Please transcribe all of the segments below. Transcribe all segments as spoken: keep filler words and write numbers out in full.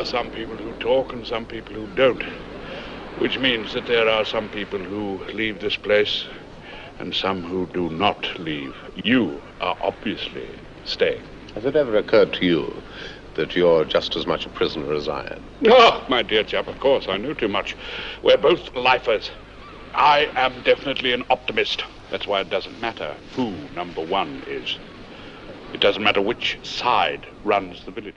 are some people who talk and some people who don't, which means that there are some people who leave this place and some who do not leave. You are obviously staying. Has it ever occurred to you that you're just as much a prisoner as I am? Oh, my dear chap, of course, I know too much. We're both lifers. I am definitely an optimist. That's why it doesn't matter who number one is. It doesn't matter which side runs the village.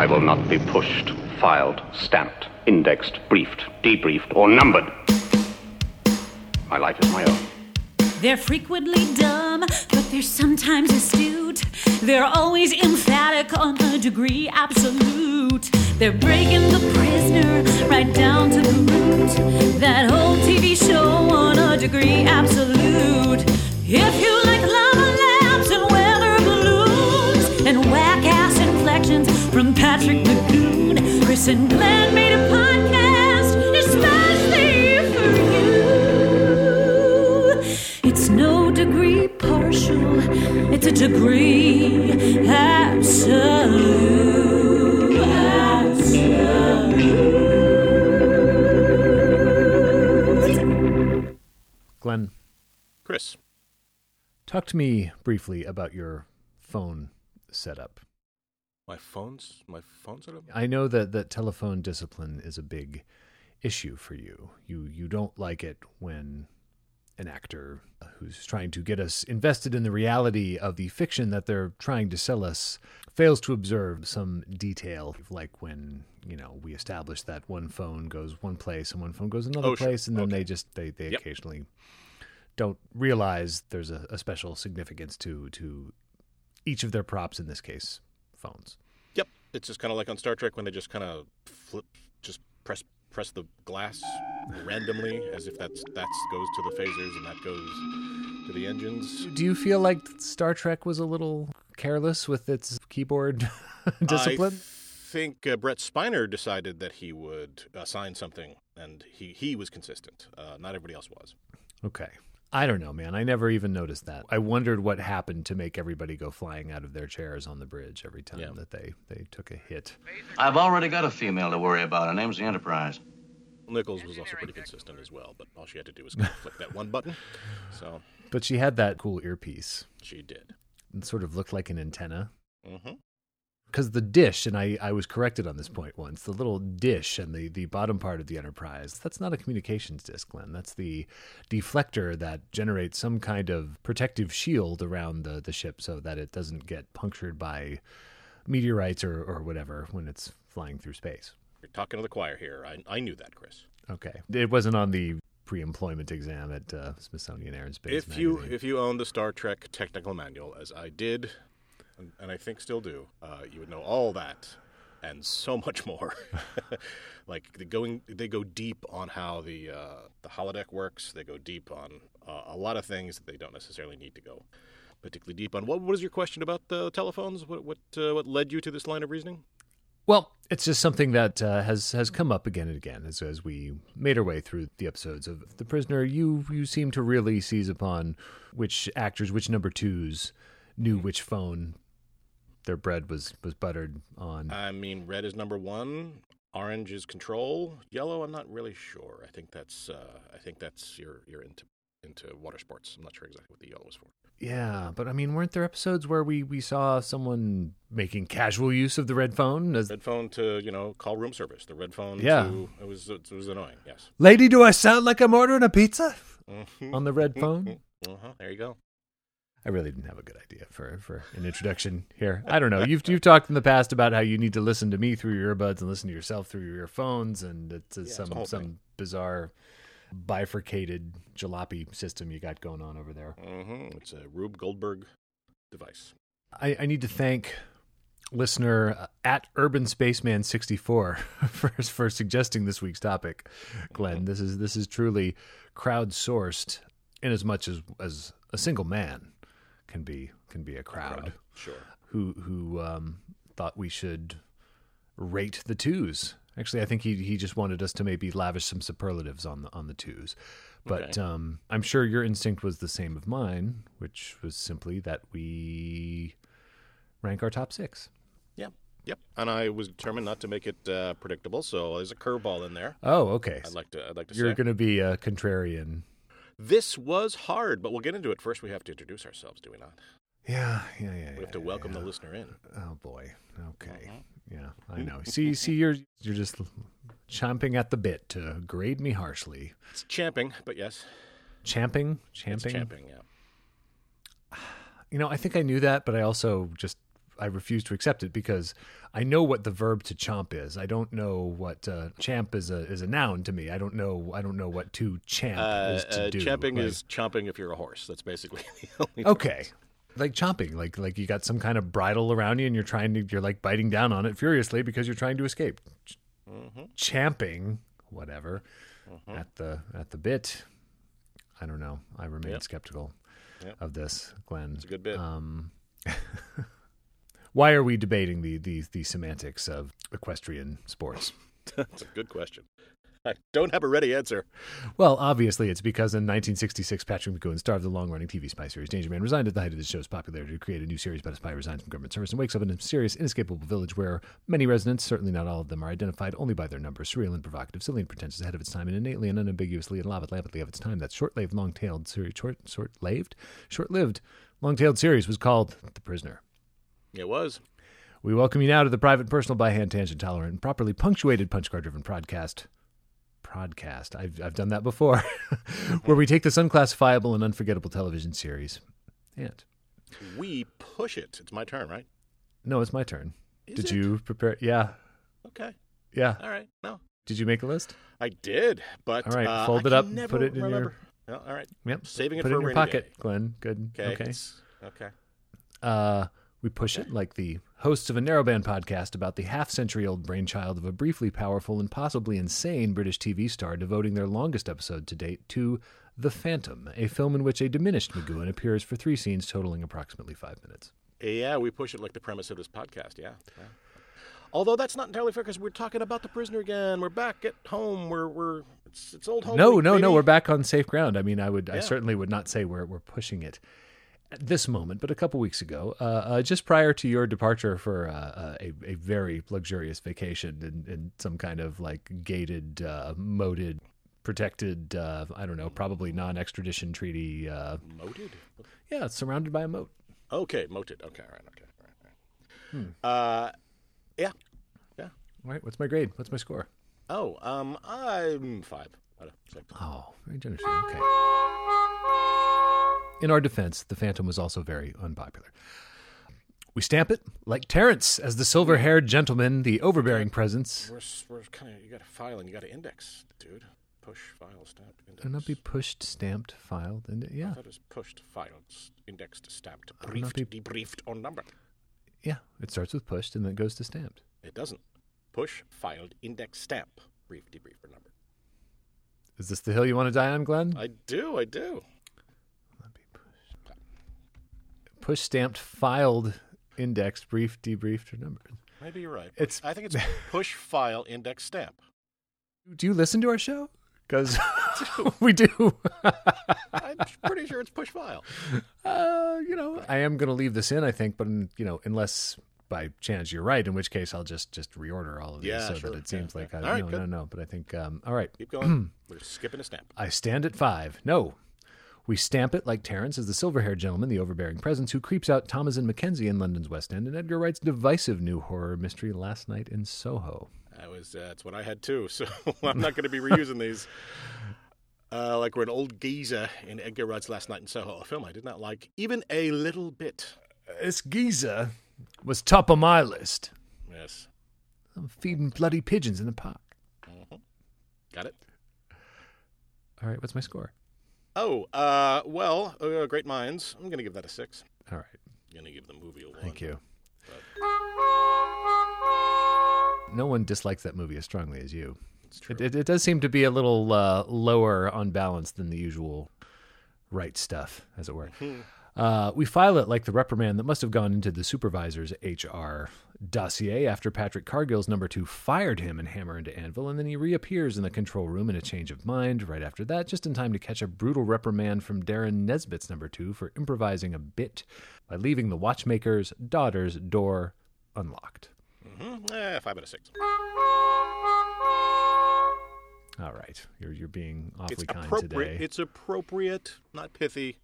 I will not be pushed, filed, stamped, indexed, briefed, debriefed, or numbered. My life is my own. They're frequently dumb, but they're sometimes astute. They're always emphatic on a degree absolute. They're breaking the prisoner right down to the root. That whole T V show on a degree absolute. If you like lava lamps and weather balloons and whack-ass inflections from Patrick McGoohan, Chris and Glenn made a podcast especially for you. It's no degree partial, it's a degree absolute. Absolute. Glenn. Chris. Talk to me briefly about your phone setup. My phone's my phone setup? I know that, that telephone discipline is a big issue for you. You you don't like it when an actor who's trying to get us invested in the reality of the fiction that they're trying to sell us fails to observe some detail, like when, you know, we establish that one phone goes one place and one phone goes another oh, place, sure. and then okay. they just they, they yep. occasionally don't realize there's a, a special significance to to each of their props, in this case, phones. Yep. It's just kind of like on Star Trek when they just kind of flip, just press press the glass randomly as if that's that's goes to the phasers and that goes to the engines. Do you feel like Star Trek was a little careless with its keyboard discipline? I think uh, Brett Spiner decided that he would assign something, and he, he was consistent. Uh, not everybody else was. Okay. I don't know, man. I never even noticed that. I wondered what happened to make everybody go flying out of their chairs on the bridge every time yeah. that they, they took a hit. I've already got a female to worry about. Her name's the Enterprise. Nichols was also pretty consistent as well, but all she had to do was kind of flick that one button. So, but she had that cool earpiece. She did. It sort of looked like an antenna. Mm-hmm. Because the dish, and I, I was corrected on this point once, the little dish and the, the bottom part of the Enterprise, that's not a communications disc, Glenn. That's the deflector that generates some kind of protective shield around the, the ship so that it doesn't get punctured by meteorites or, or whatever when it's flying through space. You're talking to the choir here. I, I knew that, Chris. Okay. It wasn't on the pre-employment exam at uh, Smithsonian Air and Space Magazine. If you, if you own the Star Trek Technical Manual, as I did... And, and I think still do, uh, you would know all that and so much more. Like the going, they go deep on how the uh, the holodeck works. They go deep on uh, a lot of things that they don't necessarily need to go particularly deep on. What was your question about the telephones? What what uh, what led you to this line of reasoning? Well, it's just something that uh, has has come up again and again as as we made our way through the episodes of The Prisoner. You you seem to really seize upon which actors, which number twos knew which phone their bread was, was buttered on. I mean, red is number one, orange is control, yellow I'm not really sure. I think that's uh, I think that's you're you're into into water sports. I'm not sure exactly what the yellow was for. Yeah, but I mean, weren't there episodes where we, we saw someone making casual use of the red phone? As... Red phone to, you know, call room service. The red phone yeah. to it was it was annoying. Yes. Lady, do I sound like I'm ordering a pizza? Mm-hmm. On the red phone? Mm-hmm. Uh-huh. There you go. I really didn't have a good idea for, for an introduction here. I don't know. You've you've talked in the past about how you need to listen to me through your earbuds and listen to yourself through your earphones, and it's, it's yeah, some it's some thing. Bizarre bifurcated jalopy system you got going on over there. Mm-hmm. It's a Rube Goldberg device. I, I need to thank listener uh, at Urban Spaceman sixty-four for for suggesting this week's topic, Glenn. Mm-hmm. This is this is truly crowdsourced in as much as, as a single man. Can be can be a crowd, a crowd. Sure. Who who um, thought we should rate the twos? Actually, I think he he just wanted us to maybe lavish some superlatives on the on the twos. But okay. um, I'm sure your instinct was the same of mine, which was simply that we rank our top six. Yeah. Yep. And I was determined not to make it uh, predictable, so there's a curveball in there. Oh, okay. I'd like to. I'd like to. You're going to be a contrarian. This was hard, but we'll get into it. First, we have to introduce ourselves, do we not? Yeah, yeah, yeah. We have yeah, to welcome yeah. the listener in. Oh boy. Okay. Mm-hmm. Yeah, I know. see, see, you're you're just chomping at the bit to grade me harshly. It's champing, but yes. Champing, champing, it's champing. Yeah. You know, I think I knew that, but I also just I refuse to accept it because I know what the verb to chomp is. I don't know what uh, champ is a is a noun to me. I don't know. I don't know what to champ uh, is to uh, do. Champing like, is chomping if you're a horse. That's basically the only. Okay. Difference. Like chomping, like like you got some kind of bridle around you, and you're trying to you're like biting down on it furiously because you're trying to escape. Ch- mm-hmm. Champing, whatever, mm-hmm. at the at the bit. I don't know. I remain yep. skeptical yep. of this, Glenn. It's a good bit. Um, Why are we debating the, the, the semantics of equestrian sports? That's a good question. I don't have a ready answer. Well, obviously, it's because in nineteen sixty-six, Patrick McGoohan, star of the long-running T V spy series Danger Man, resigned at the height of the show's popularity to create a new series about a spy who resigns from government service and wakes up in a serious, inescapable village where many residents, certainly not all of them, are identified only by their numbers. Surreal and provocative, silly and pretentious, ahead of its time, and innately and unambiguously and elaborately of its time. That short-lived, long-tailed series, short, short-lived, short-lived, long-tailed series was called The Prisoner. It was. We welcome you now to the private, personal, by-hand, tangent-tolerant, and properly punctuated, punch-card-driven podcast. Podcast. I've I've done that before. Where we take this unclassifiable and unforgettable television series. And we push it. It's my turn, right? No, it's my turn. Is did it? You prepare? Yeah. Okay. Yeah. All right. No. Did you make a list? I did, but all right. Uh, fold it I up. Put it in remember. Your. No, all right. Yep. Saving it put for it in a your pocket, day. Glenn. Good. Okay. Okay. okay. Uh. We push it like the hosts of a narrowband podcast about the half-century-old brainchild of a briefly powerful and possibly insane British T V star devoting their longest episode to date to The Phantom, a film in which a diminished McGoohan appears for three scenes totaling approximately five minutes. Yeah, we push it like the premise of this podcast, yeah. yeah. Although that's not entirely fair because we're talking about The Prisoner again. We're back at home. We're we're it's, it's old home. No, week, no, baby. no. We're back on safe ground. I mean, I would yeah. I certainly would not say we're we're pushing it. At this moment, but a couple weeks ago, uh, uh, just prior to your departure for uh, uh, a, a very luxurious vacation in, in some kind of like gated, uh, moated, protected, uh, I don't know, probably non-extradition treaty. Uh, moated? Yeah, it's surrounded by a moat. Okay, moated. Okay, all right, okay. All right, all right. Hmm. Uh, yeah, yeah. All right, what's my grade? What's my score? Oh, um, I'm five. Oh, very generous. Okay. In our defense, The Phantom was also very unpopular. We stamp it like Terrence as the silver-haired gentleman, the overbearing presence. We're, we're kind of, you got to file and you got to index, dude. Push, file, stamp, index. I'll not be pushed, stamped, filed, and yeah. That is pushed, filed, indexed, stamped, briefed, be... debriefed, or numbered. Yeah, it starts with pushed and then goes to stamped. It doesn't. Push, filed, index, stamp, briefed, debriefed, or numbered. Is this the hill you want to die on, Glenn? I do, I do. Push, stamped, filed, indexed, briefed, debriefed, or numbered. Maybe you're right. It's, I think it's push, file, index, stamp. Do you listen to our show? Because we do. I'm pretty sure it's push, file. Uh, you know, I am going to leave this in, I think, but you know, unless by chance you're right, in which case I'll just just reorder all of these yeah, so sure. that it seems yeah, like yeah. I don't know. Right, no, no, but I think, um, all right. Keep going. We're skipping a stamp. I stand at five. No. We stamp it like Terrence as the silver-haired gentleman, the overbearing presence, who creeps out Thomas and Mackenzie in London's West End, and Edgar Wright's divisive new horror mystery Last Night in Soho. That was, uh, that's what I had, too, so I'm not going to be reusing these. Uh, like we're an old geezer in Edgar Wright's Last Night in Soho, a film I did not like even a little bit. This geezer was top of my list. Yes. I'm feeding bloody pigeons in the park. Mm-hmm. Got it. All right, what's my score? Oh, uh, well, uh, great minds. I'm going to give that a six. All right. I'm going to give the movie a one. Thank you. But... No one dislikes that movie as strongly as you. It's true. It, it, it does seem to be a little uh, lower on balance than the usual right stuff, as it were. Uh, we file it like the reprimand that must have gone into the supervisor's H R dossier after Patrick Cargill's number two fired him in Hammer Into Anvil, and then he reappears in the control room in A Change of Mind right after that, just in time to catch a brutal reprimand from Darren Nesbitt's number two for improvising a bit by leaving the watchmaker's daughter's door unlocked. Mm-hmm. Uh, five out of six. All right. You're, you're being awfully it's kind appropriate. today. It's appropriate, not pithy,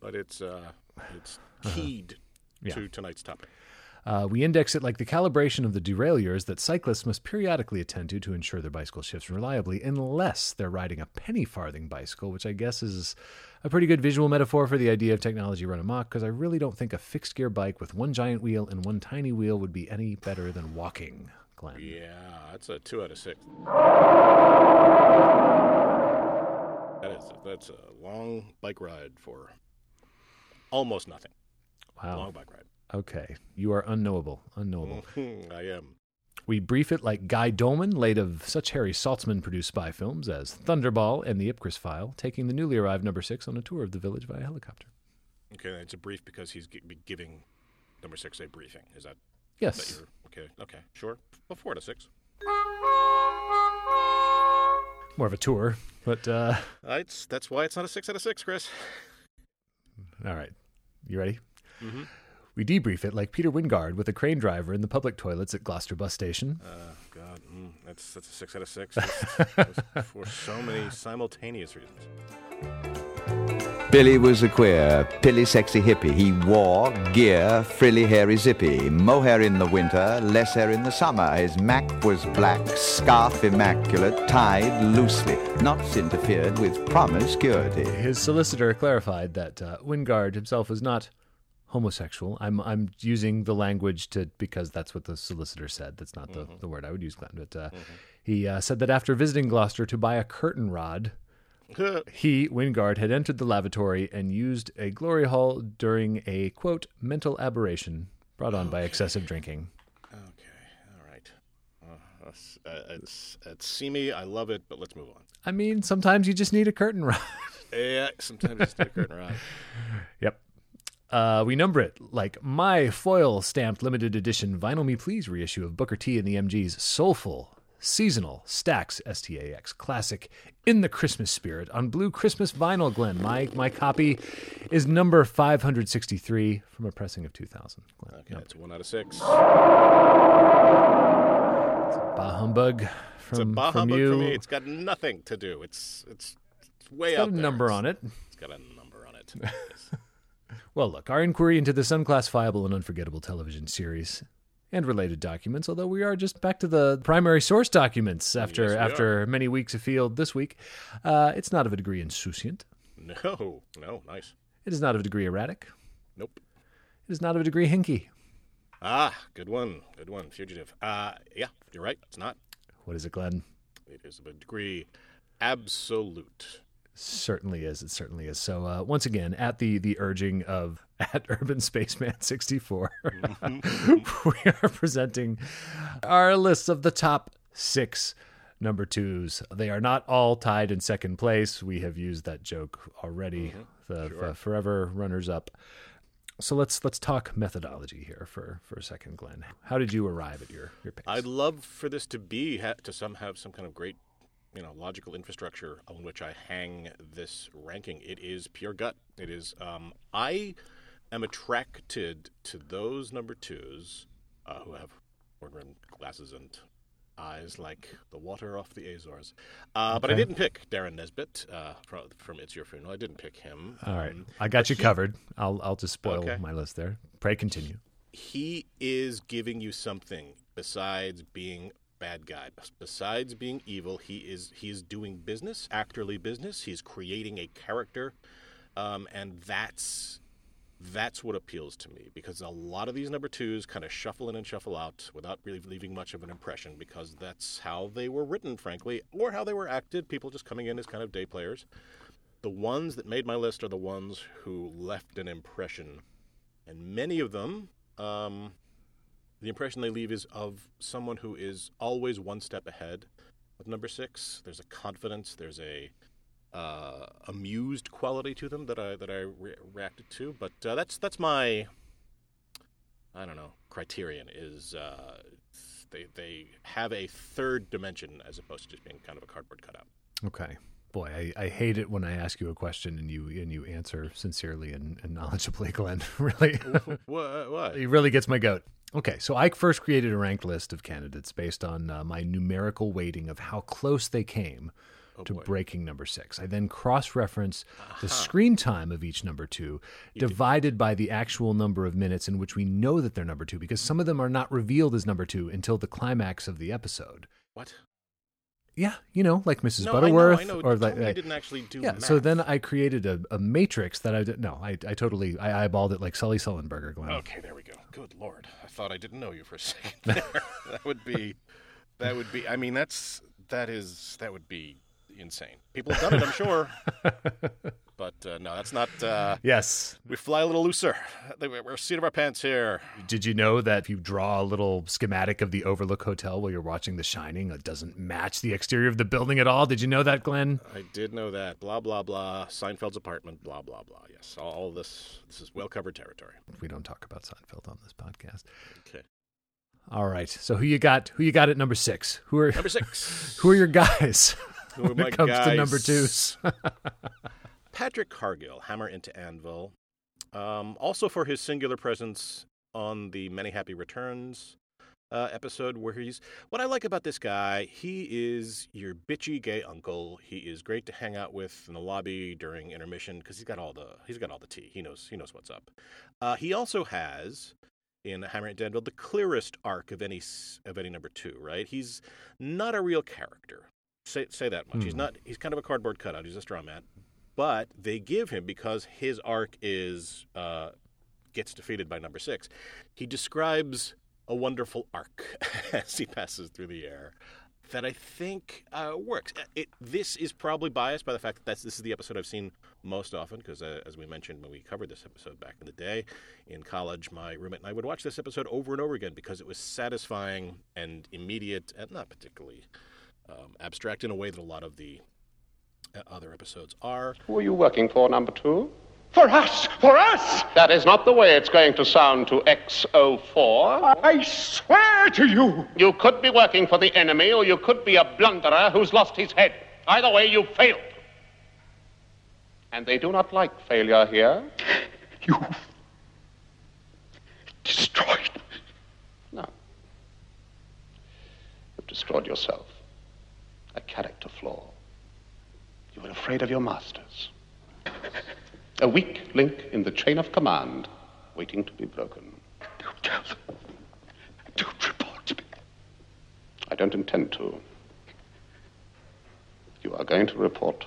but it's uh, it's keyed uh-huh. yeah. to tonight's topic. Uh, we index it like the calibration of the derailleurs that cyclists must periodically attend to to ensure their bicycle shifts reliably unless they're riding a penny farthing bicycle, which I guess is a pretty good visual metaphor for the idea of technology run amok, because I really don't think a fixed gear bike with one giant wheel and one tiny wheel would be any better than walking, Glenn. Yeah, that's a two out of six. That is a, that's a long bike ride for almost nothing. Wow. Long bike ride. Okay. You are unknowable. Unknowable. I am. We brief it like Guy Dolman, late of such Harry Saltzman-produced spy films as Thunderball and The Ipcress File, taking the newly arrived number six on a tour of the village via helicopter. Okay. It's a brief because he's g- giving number six a briefing. Is that? Yes. Is that your, okay. Okay. Sure. Well, four out of six. More of a tour, but... Uh, it's, that's why it's not a six out of six, Chris. All right. You ready? Mm-hmm. We debrief it like Peter Wyngarde with a crane driver in the public toilets at Gloucester Bus Station. Oh, uh, God. Mm, that's, that's a six out of six. That's, that's for so many simultaneous reasons. Billy was a queer, pilly sexy hippie. He wore gear, frilly hairy zippy. Mohair in the winter, less hair in the summer. His mac was black, scarf immaculate, tied loosely. Knots interfered with promiscuity. His solicitor clarified that uh, Wyngarde himself was not homosexual. I'm I'm using the language to because that's what the solicitor said. That's not the, mm-hmm. the word I would use, Glenn. But uh, mm-hmm. he uh, said that after visiting Gloucester to buy a curtain rod, he, Wyngarde, had entered the lavatory and used a glory hole during a, quote, mental aberration brought on okay. by excessive drinking. Okay. All right. Uh, uh, it's, it's seamy. I love it, but let's move on. I mean, sometimes you just need a curtain rod. Yeah, sometimes you just need a curtain rod. Yep. Uh, we number it like my foil stamped limited edition Vinyl Me Please reissue of Booker T and the M G's soulful, seasonal, Stax, S T A X, classic, In the Christmas Spirit on Blue Christmas Vinyl, Glenn. My my copy is number five hundred sixty-three from a pressing of two thousand. Glenn, okay, that's one out of six. It's a bah humbug from, it's a bah from humbug you. For me. It's got nothing to do. It's, it's, it's way it's out there. It's got a number on it. It's got a number on it. Well, look, our inquiry into this unclassifiable and unforgettable television series and related documents, although we are just back to the primary source documents after yes, after are. many weeks afield this week, uh, it's not of a degree insouciant. No, no, nice. It is not of a degree erratic. Nope. It is not of a degree hinky. Ah, good one, good one, fugitive. Uh, yeah, you're right, it's not. What is it, Glenn? It is of a degree absolute. Certainly is. It certainly is. So uh, once again, at the the urging of at Urban Spaceman sixty-four, we are presenting our lists of the top six number twos. They are not all tied in second place. We have used that joke already. Mm-hmm. The, sure. the forever runners up. So let's let's talk methodology here for, for a second, Glenn. How did you arrive at your your picks? I'd love for this to be to some have some kind of great, you know, logical infrastructure on which I hang this ranking. It is pure gut. It is, um, I am attracted to those number twos uh, who have horn-rimmed glasses and eyes like the water off the Azores. Uh, okay. But I didn't pick Darren Nesbitt uh, from It's Your Funeral. I didn't pick him. All right. Um, I got you he, covered. I'll, I'll just spoil okay. my list there. Pray continue. He is giving you something besides being bad guy. Besides being evil, he is he is doing business, actorly business. He's creating a character, um, and that's that's what appeals to me, because a lot of these number twos kind of shuffle in and shuffle out without really leaving much of an impression, because that's how they were written, frankly, or how they were acted. People just coming in as kind of day players. The ones that made my list are the ones who left an impression, and many of them, um, the impression they leave is of someone who is always one step ahead of number six. There's a confidence, there's a uh, amused quality to them that I that I re- reacted to. But uh, that's that's my I don't know criterion is uh, they they have a third dimension as opposed to just being kind of a cardboard cutout. Okay. Boy, I, I hate it when I ask you a question and you and you answer sincerely and, and knowledgeably, Glenn. Really, what, what? It really gets my goat. Okay, so I first created a ranked list of candidates based on uh, my numerical weighting of how close they came oh, to boy. breaking number six. I then cross-reference uh-huh. the screen time of each number two you divided did. by the actual number of minutes in which we know that they're number two, because some of them are not revealed as number two until the climax of the episode. What? Yeah, you know, like Missus No, Butterworth. I know, I know. Or like, I didn't actually do yeah, math. So then I created a, a matrix that I did. No, I, I totally, I eyeballed it like Sully Sullenberger, Glenn. Okay, there we go. Good Lord. I thought I didn't know you for a second there. That would be, that would be, I mean, that's, that is, that would be insane. People have done it, I'm sure. But uh, no, that's not. Uh, yes. We fly a little looser. We're seat of our pants here. Did you know that if you draw a little schematic of the Overlook Hotel while you're watching The Shining, it doesn't match the exterior of the building at all? Did you know that, Glenn? I did know that. Blah, blah, blah. Seinfeld's apartment, blah, blah, blah. Yes, all this. This is well-covered territory. We don't talk about Seinfeld on this podcast. Okay. All right. So who you got Who you got at number six? Who are Number six. Who are your guys who are when my it comes guys? to number twos? Patrick Cargill, Hammer Into Anvil, um, also for his singular presence on the Many Happy Returns uh, episode, where he's... What I like about this guy, he is your bitchy gay uncle. He is great to hang out with in the lobby during intermission because he's got all the he's got all the tea. He knows he knows what's up. Uh, he also has, in Hammer Into Anvil, the clearest arc of any of any number two. Right? He's not a real character. Say say that much. Mm. He's not. He's kind of a cardboard cutout. He's a straw man. But they give him, because his arc is uh, gets defeated by number six, he describes a wonderful arc as he passes through the air that I think uh, works. It, this is probably biased by the fact that that's, this is the episode I've seen most often, because uh, as we mentioned when we covered this episode back in the day in college, my roommate and I would watch this episode over and over again because it was satisfying and immediate and not particularly um, abstract in a way that a lot of the other episodes are. Who are you working for, number two? For us! For us! That is not the way it's going to sound to X oh four. I swear to you! You could be working for the enemy, or you could be a blunderer who's lost his head. Either way, you failed. And they do not like failure here. You destroyed me. No. You've destroyed yourself. A character flaw. You were afraid of your masters. A weak link in the chain of command, waiting to be broken. Don't tell them. Don't report to me. I don't intend to. You are going to report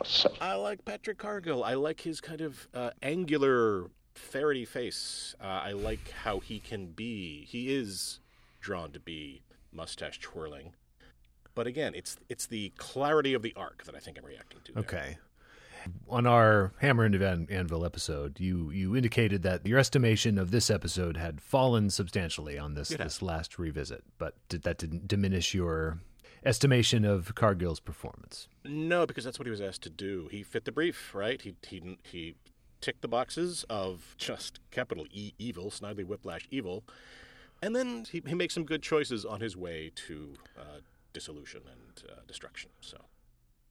yourself. I like Patrick Cargill. I like his kind of uh, angular, ferrety face. Uh, I like how he can be. He is drawn to be mustache twirling. But again, it's it's the clarity of the arc that I think I'm reacting to there. Okay. On our Hammer Into An- Anvil episode, you, you indicated that your estimation of this episode had fallen substantially on this, this last revisit, but did, that didn't diminish your estimation of Cargill's performance. No, because that's what he was asked to do. He fit the brief, right? He he he ticked the boxes of just capital E evil, Snidely Whiplash evil, and then he, he makes some good choices on his way to... Uh, dissolution and uh, destruction. So,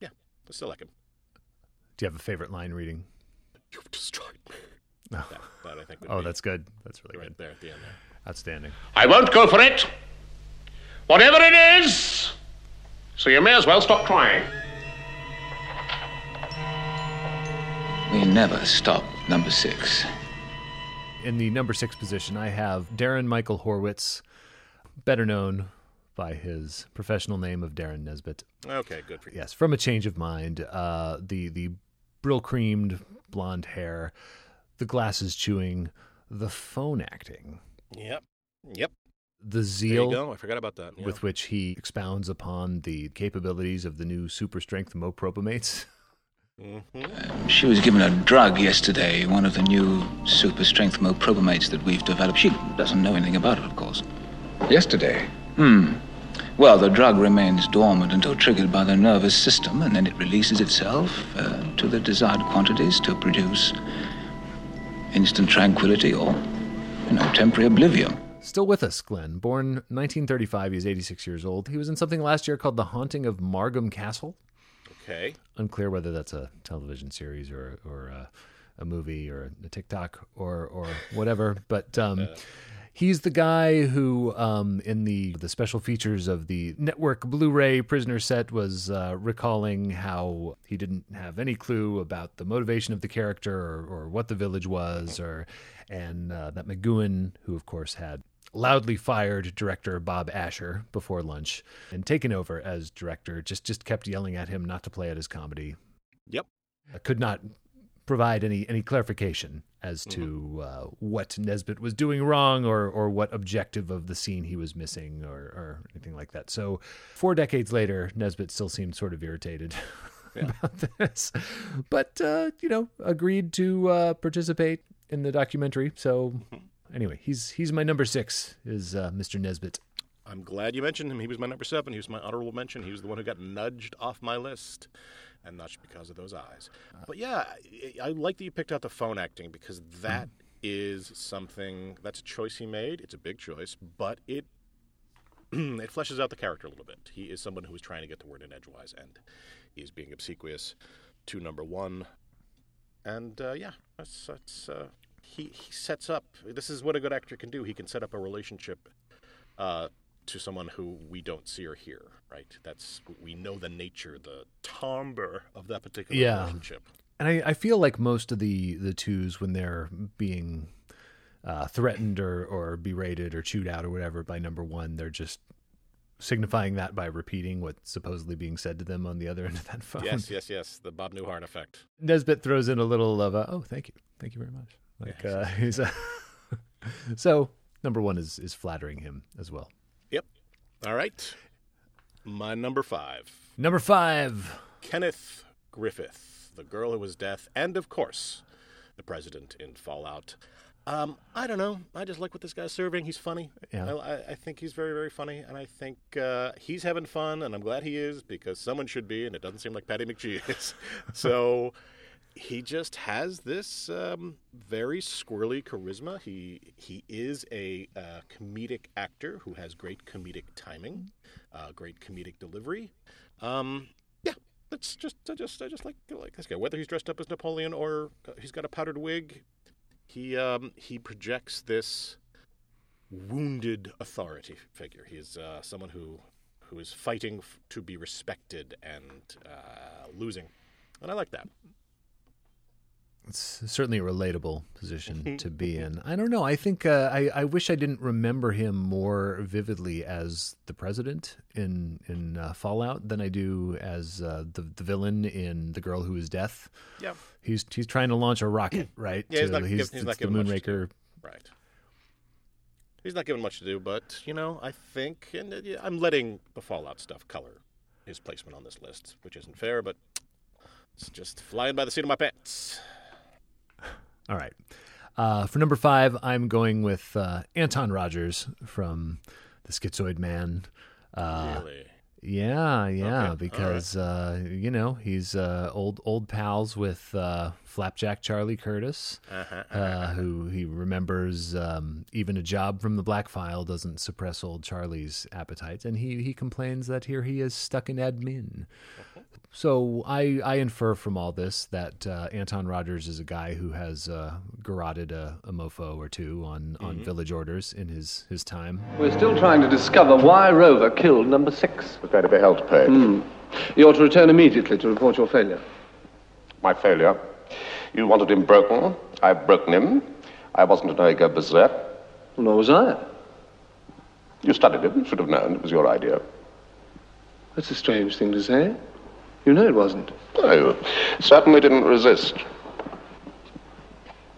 yeah, I still like him. Do you have a favorite line reading? You've destroyed me. Oh, that, that I think would oh be that's good. That's really right good. Right there at the end there. Outstanding. I won't go for it. Whatever it is, so you may as well stop trying. We never stop number six. In the number six position, I have Darren Michael Horwitz, better known by his professional name of Darren Nesbitt. Okay, good for you. Yes, from A Change of Mind. Uh, the the brill-creamed blonde hair, the glasses chewing, the phone acting. Yep, yep. The zeal there you go. I forgot about that. Yeah. With which he expounds upon the capabilities of the new super-strength mopropamates. Mm-hmm. Um, she was given a drug yesterday, one of the new super-strength mopropamates that we've developed. She doesn't know anything about it, of course. Yesterday? Hmm. Well, the drug remains dormant until triggered by the nervous system, and then it releases itself uh, to the desired quantities to produce instant tranquility or, you know, temporary oblivion. Still with us, Glenn. Born nineteen thirty-five, he's eighty-six years old. He was in something last year called The Haunting of Margam Castle. Okay. Unclear whether that's a television series or or a, a movie or a TikTok or or whatever, but um, uh. He's the guy who, um, in the the special features of the network Blu-ray Prisoner set, was uh, recalling how he didn't have any clue about the motivation of the character or, or what the village was, or and uh, that McGoohan, who of course had loudly fired director Bob Asher before lunch and taken over as director, just just kept yelling at him not to play at his comedy. Yep, I could not provide any any clarification as to uh, what Nesbitt was doing wrong, or or what objective of the scene he was missing, or, or anything like that. So four decades later, Nesbitt still seemed sort of irritated yeah. about this, but, uh, you know, agreed to uh, participate in the documentary. So mm-hmm. anyway, he's he's my number six, is uh, Mister Nesbitt. I'm glad you mentioned him. He was my number seven. He was my honorable mention. He was the one who got nudged off my list, and not just because of those eyes. But yeah, I, I like that you picked out the phone acting, because that is something, that's a choice he made. It's a big choice, but it it fleshes out the character a little bit. He is someone who is trying to get the word in edgewise, and he is being obsequious to number one. And uh, yeah, that's, that's uh, he, he sets up, this is what a good actor can do. He can set up a relationship uh to someone who we don't see or hear, right? That's, we know the nature, the timbre of that particular yeah. relationship. And I, I feel like most of the, the twos, when they're being uh, threatened or, or berated or chewed out or whatever by number one, they're just signifying that by repeating what's supposedly being said to them on the other end of that phone. Yes, yes, yes. The Bob Newhart effect. Nesbitt throws in a little of a, oh, thank you. Thank you very much. Like yes. uh, he's a So number one is, is flattering him as well. All right. My number five. Number five. Kenneth Griffith, the girl who was death, and, of course, the president in Fallout. Um, I don't know. I just like what this guy's serving. He's funny. Yeah. I, I think he's very, very funny, and I think uh, he's having fun, and I'm glad he is, because someone should be, and it doesn't seem like Patty McGee is. So he just has this um, very squirrely charisma. He he is a uh, comedic actor who has great comedic timing, uh, great comedic delivery. Um, yeah, that's just I just I just like like this guy. Whether he's dressed up as Napoleon or he's got a powdered wig, he um, he projects this wounded authority figure. He is uh, someone who who is fighting f- to be respected and uh, losing, and I like that. It's certainly a relatable position to be in. I don't know. I think uh, I, I wish I didn't remember him more vividly as the president in in uh, Fallout than I do as uh, the the villain in The Girl Who Is Death. Yeah, he's he's trying to launch a rocket, right? Yeah, to, he's not, he's, he's not giving much to do. Right. He's not given much to do, but you know, I think, and I'm letting the Fallout stuff color his placement on this list, which isn't fair, but it's just flying by the seat of my pants. All right. Uh, for number five, I'm going with uh, Anton Rodgers from The Schizoid Man. Uh, really? Yeah, yeah, okay. Because, right. uh, you know, he's uh, old old pals with uh, Flapjack Charlie Curtis, uh-huh. uh, who he remembers um, even a job from the Black File doesn't suppress old Charlie's appetite. And he, he complains that here he is stuck in admin. Uh-huh. So I, I infer from all this that uh, Anton Rodgers is a guy who has uh, garroted a, a mofo or two on, mm-hmm. on village orders in his, his time. We're still trying to discover why Rover killed number six. Was that a hell to pay? Mm. You're to return immediately to report your failure. My failure? You wanted him broken. I've broken him. I wasn't an ego berserk. Well, nor was I. You studied him. You should have known. It was your idea. That's a strange thing to say. You know it wasn't. No, certainly didn't resist.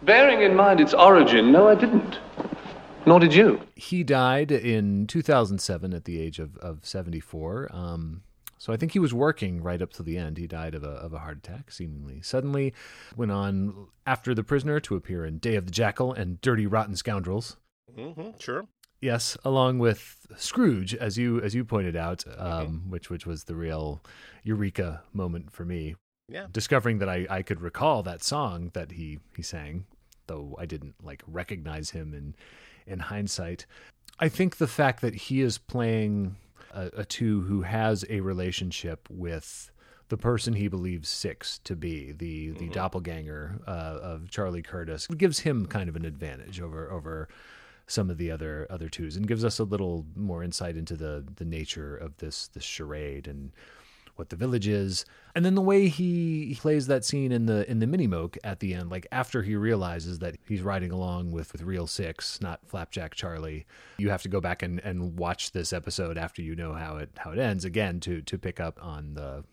Bearing in mind its origin, no, I didn't. Nor did you. He died in two thousand seven at the age of, of seventy-four. Um, so I think he was working right up to the end. He died of a, of a heart attack, seemingly. Suddenly went on after The Prisoner to appear in Day of the Jackal and Dirty Rotten Scoundrels. Mm-hmm, sure. Yes, along with Scrooge, as you as you pointed out, um, mm-hmm. which which was the real eureka moment for me. Yeah, discovering that I, I could recall that song that he, he sang, though I didn't like recognize him in in hindsight. I think the fact that he is playing a, a two who has a relationship with the person he believes six to be, the the mm-hmm. doppelganger uh, of Charlie Curtis, gives him kind of an advantage over over. some of the other other twos, and gives us a little more insight into the the nature of this this charade and what the village is. And then the way he plays that scene in the in the Minimoke at the end, like after he realizes that he's riding along with, with Real Six, not Flapjack Charlie. You have to go back and, and watch this episode after you know how it how it ends again to to pick up on the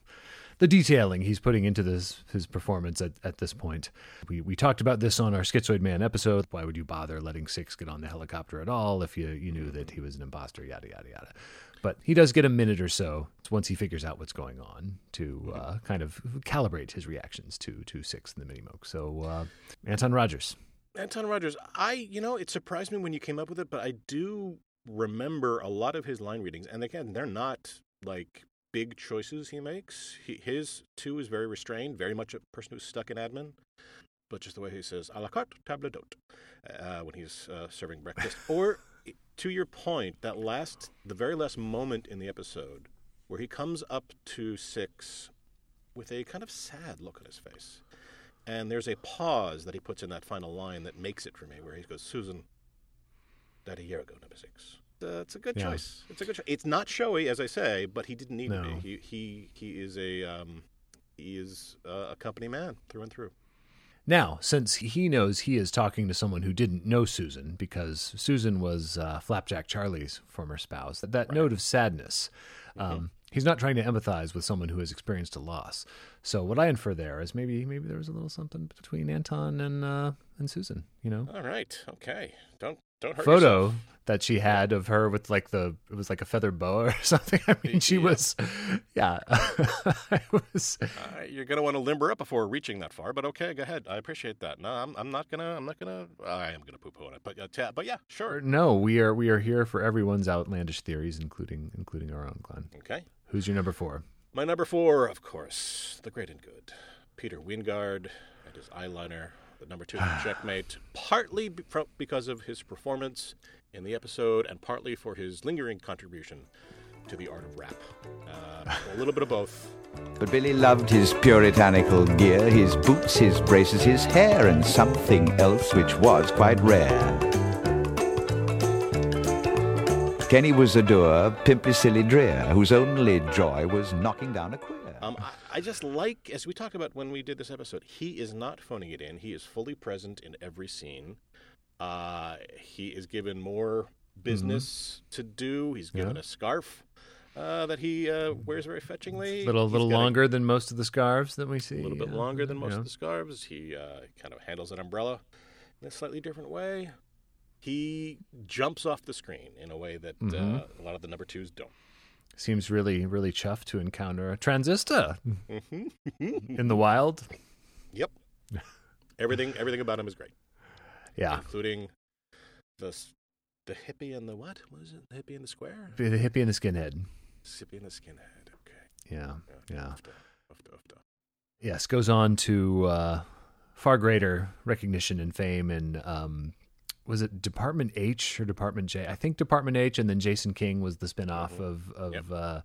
the detailing he's putting into this his performance at, at this point. We we talked about this on our Schizoid Man episode. Why would you bother letting Six get on the helicopter at all if you, you knew that he was an imposter, yada, yada, yada. But he does get a minute or so once he figures out what's going on to uh, kind of calibrate his reactions to to Six and the Minimoke. So uh, Anton Rodgers. Anton Rodgers. I, you know, it surprised me when you came up with it, but I do remember a lot of his line readings. And again, they're not like... big choices he makes. He, his, too, is very restrained, very much a person who's stuck in admin. But just the way he says, a la carte, table d'hôte, uh, when he's uh, serving breakfast. Or, to your point, that last, the very last moment in the episode where he comes up to Six with a kind of sad look on his face. And there's a pause that he puts in that final line that makes it for me, where he goes, Susan, died a year ago, number six. Uh, it's a good yeah. choice. It's a good choice. It's not showy, as I say, but he didn't need no. to be. He he he is a um, he is uh, a company man through and through. Now, since he knows he is talking to someone who didn't know Susan, because Susan was uh, Flapjack Charlie's former spouse, that, that right. note of sadness. Um, mm-hmm. He's not trying to empathize with someone who has experienced a loss. So what I infer there is maybe maybe there was a little something between Anton and uh, and Susan. You know. All right. Okay. Don't. Don't hurt photo yourself. That she had of her with like the it was like a feather boa or something. I mean, she yeah. was, yeah, I was. Uh, you're gonna want to limber up before reaching that far, but okay, go ahead. I appreciate that. No, I'm, I'm not gonna, I'm not gonna. I am gonna poo-poo on it, but uh, t- but yeah, sure. No, we are we are here for everyone's outlandish theories, including including our own, Glenn. Okay, who's your number four? My number four, of course, the great and good Peter Wyngarde and his eyeliner. Number two, Checkmate, partly because of his performance in the episode and partly for his lingering contribution to the art of rap. Uh, a little bit of both. But Billy loved his puritanical gear, his boots, his braces, his hair, and something else which was quite rare. Kenny was a doer, pimply silly drear, whose only joy was knocking down a queer. Um, I, I just like, as we talked about when we did this episode, he is not phoning it in. He is fully present in every scene. Uh, he is given more business mm-hmm. to do. He's given yeah. a scarf uh, that he uh, wears very fetchingly. A little, little longer a, than most of the scarves that we see. A little bit longer uh, than most yeah. of the scarves. He uh, kind of handles an umbrella in a slightly different way. He jumps off the screen in a way that mm-hmm. uh, a lot of the number twos don't. Seems really, really chuffed to encounter a transistor mm-hmm. in the wild. Yep. Everything everything about him is great. Yeah. Including the the hippie and the what? What was it? The hippie and the square? The hippie and the skinhead. Hippie and the skinhead. Okay. Yeah. Yeah. yeah. After, after, after. Yes, goes on to uh, far greater recognition and fame and... Um, was it Department H or Department J? I think Department H, and then Jason King was the spinoff mm-hmm. of, of yep. uh,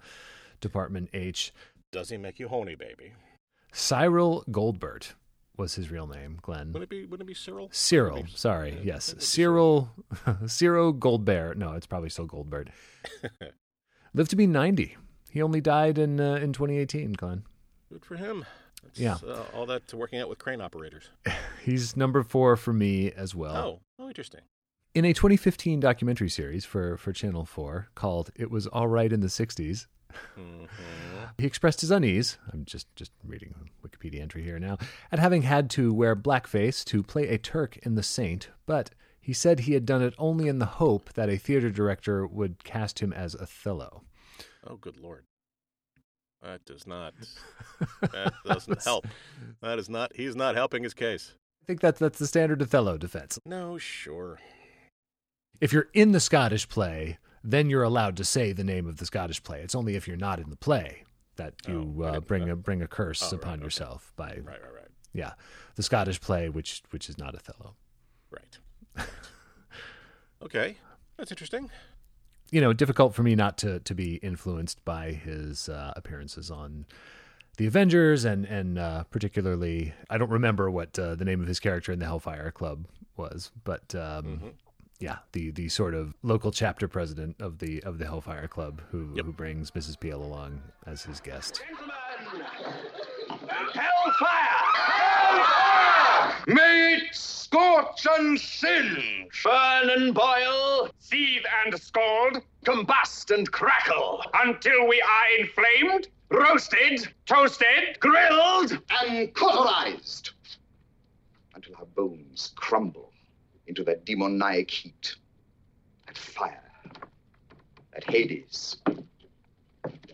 Department H. Does he make you horny, baby? Cyril Goldbert was his real name, Glenn. Would it be, would it be Cyril? Cyril, be, sorry, yeah, yes. Cyril, Cyril Goldbert. No, it's probably still Goldbert. Lived to be ninety. He only died in uh, in twenty eighteen, Glenn. Good for him. That's, yeah. Uh, all that to working out with crane operators. He's number four for me as well. Oh. Oh, interesting. In a twenty fifteen documentary series for, for Channel four called It Was All Right in the sixties, mm-hmm. he expressed his unease, I'm just, just reading a Wikipedia entry here now, at having had to wear blackface to play a Turk in The Saint, but he said he had done it only in the hope that a theater director would cast him as Othello. Oh, good Lord. That does not, that doesn't help. That is not, he's not helping his case. I think that's that's the standard Othello defense. No, sure. If you're in the Scottish play, then you're allowed to say the name of the Scottish play. It's only if you're not in the play that you oh, uh, bring a bring a curse oh, upon right, okay. yourself by right, right, right. Yeah, the Scottish play, which which is not Othello. Right. right. Okay, that's interesting. You know, difficult for me not to to be influenced by his uh, appearances on. The Avengers, and and uh, particularly, I don't remember what uh, the name of his character in the Hellfire Club was, but um, mm-hmm. yeah, the the sort of local chapter president of the of the Hellfire Club, who yep. who brings Missus Peel along as his guest. Gentlemen, Hellfire! Hellfire! May it scorch and singe, burn and boil, seethe and scald, combust and crackle, until we are inflamed, roasted, toasted, grilled, and cauterized, until our bones crumble into that demoniac heat, that fire, that Hades,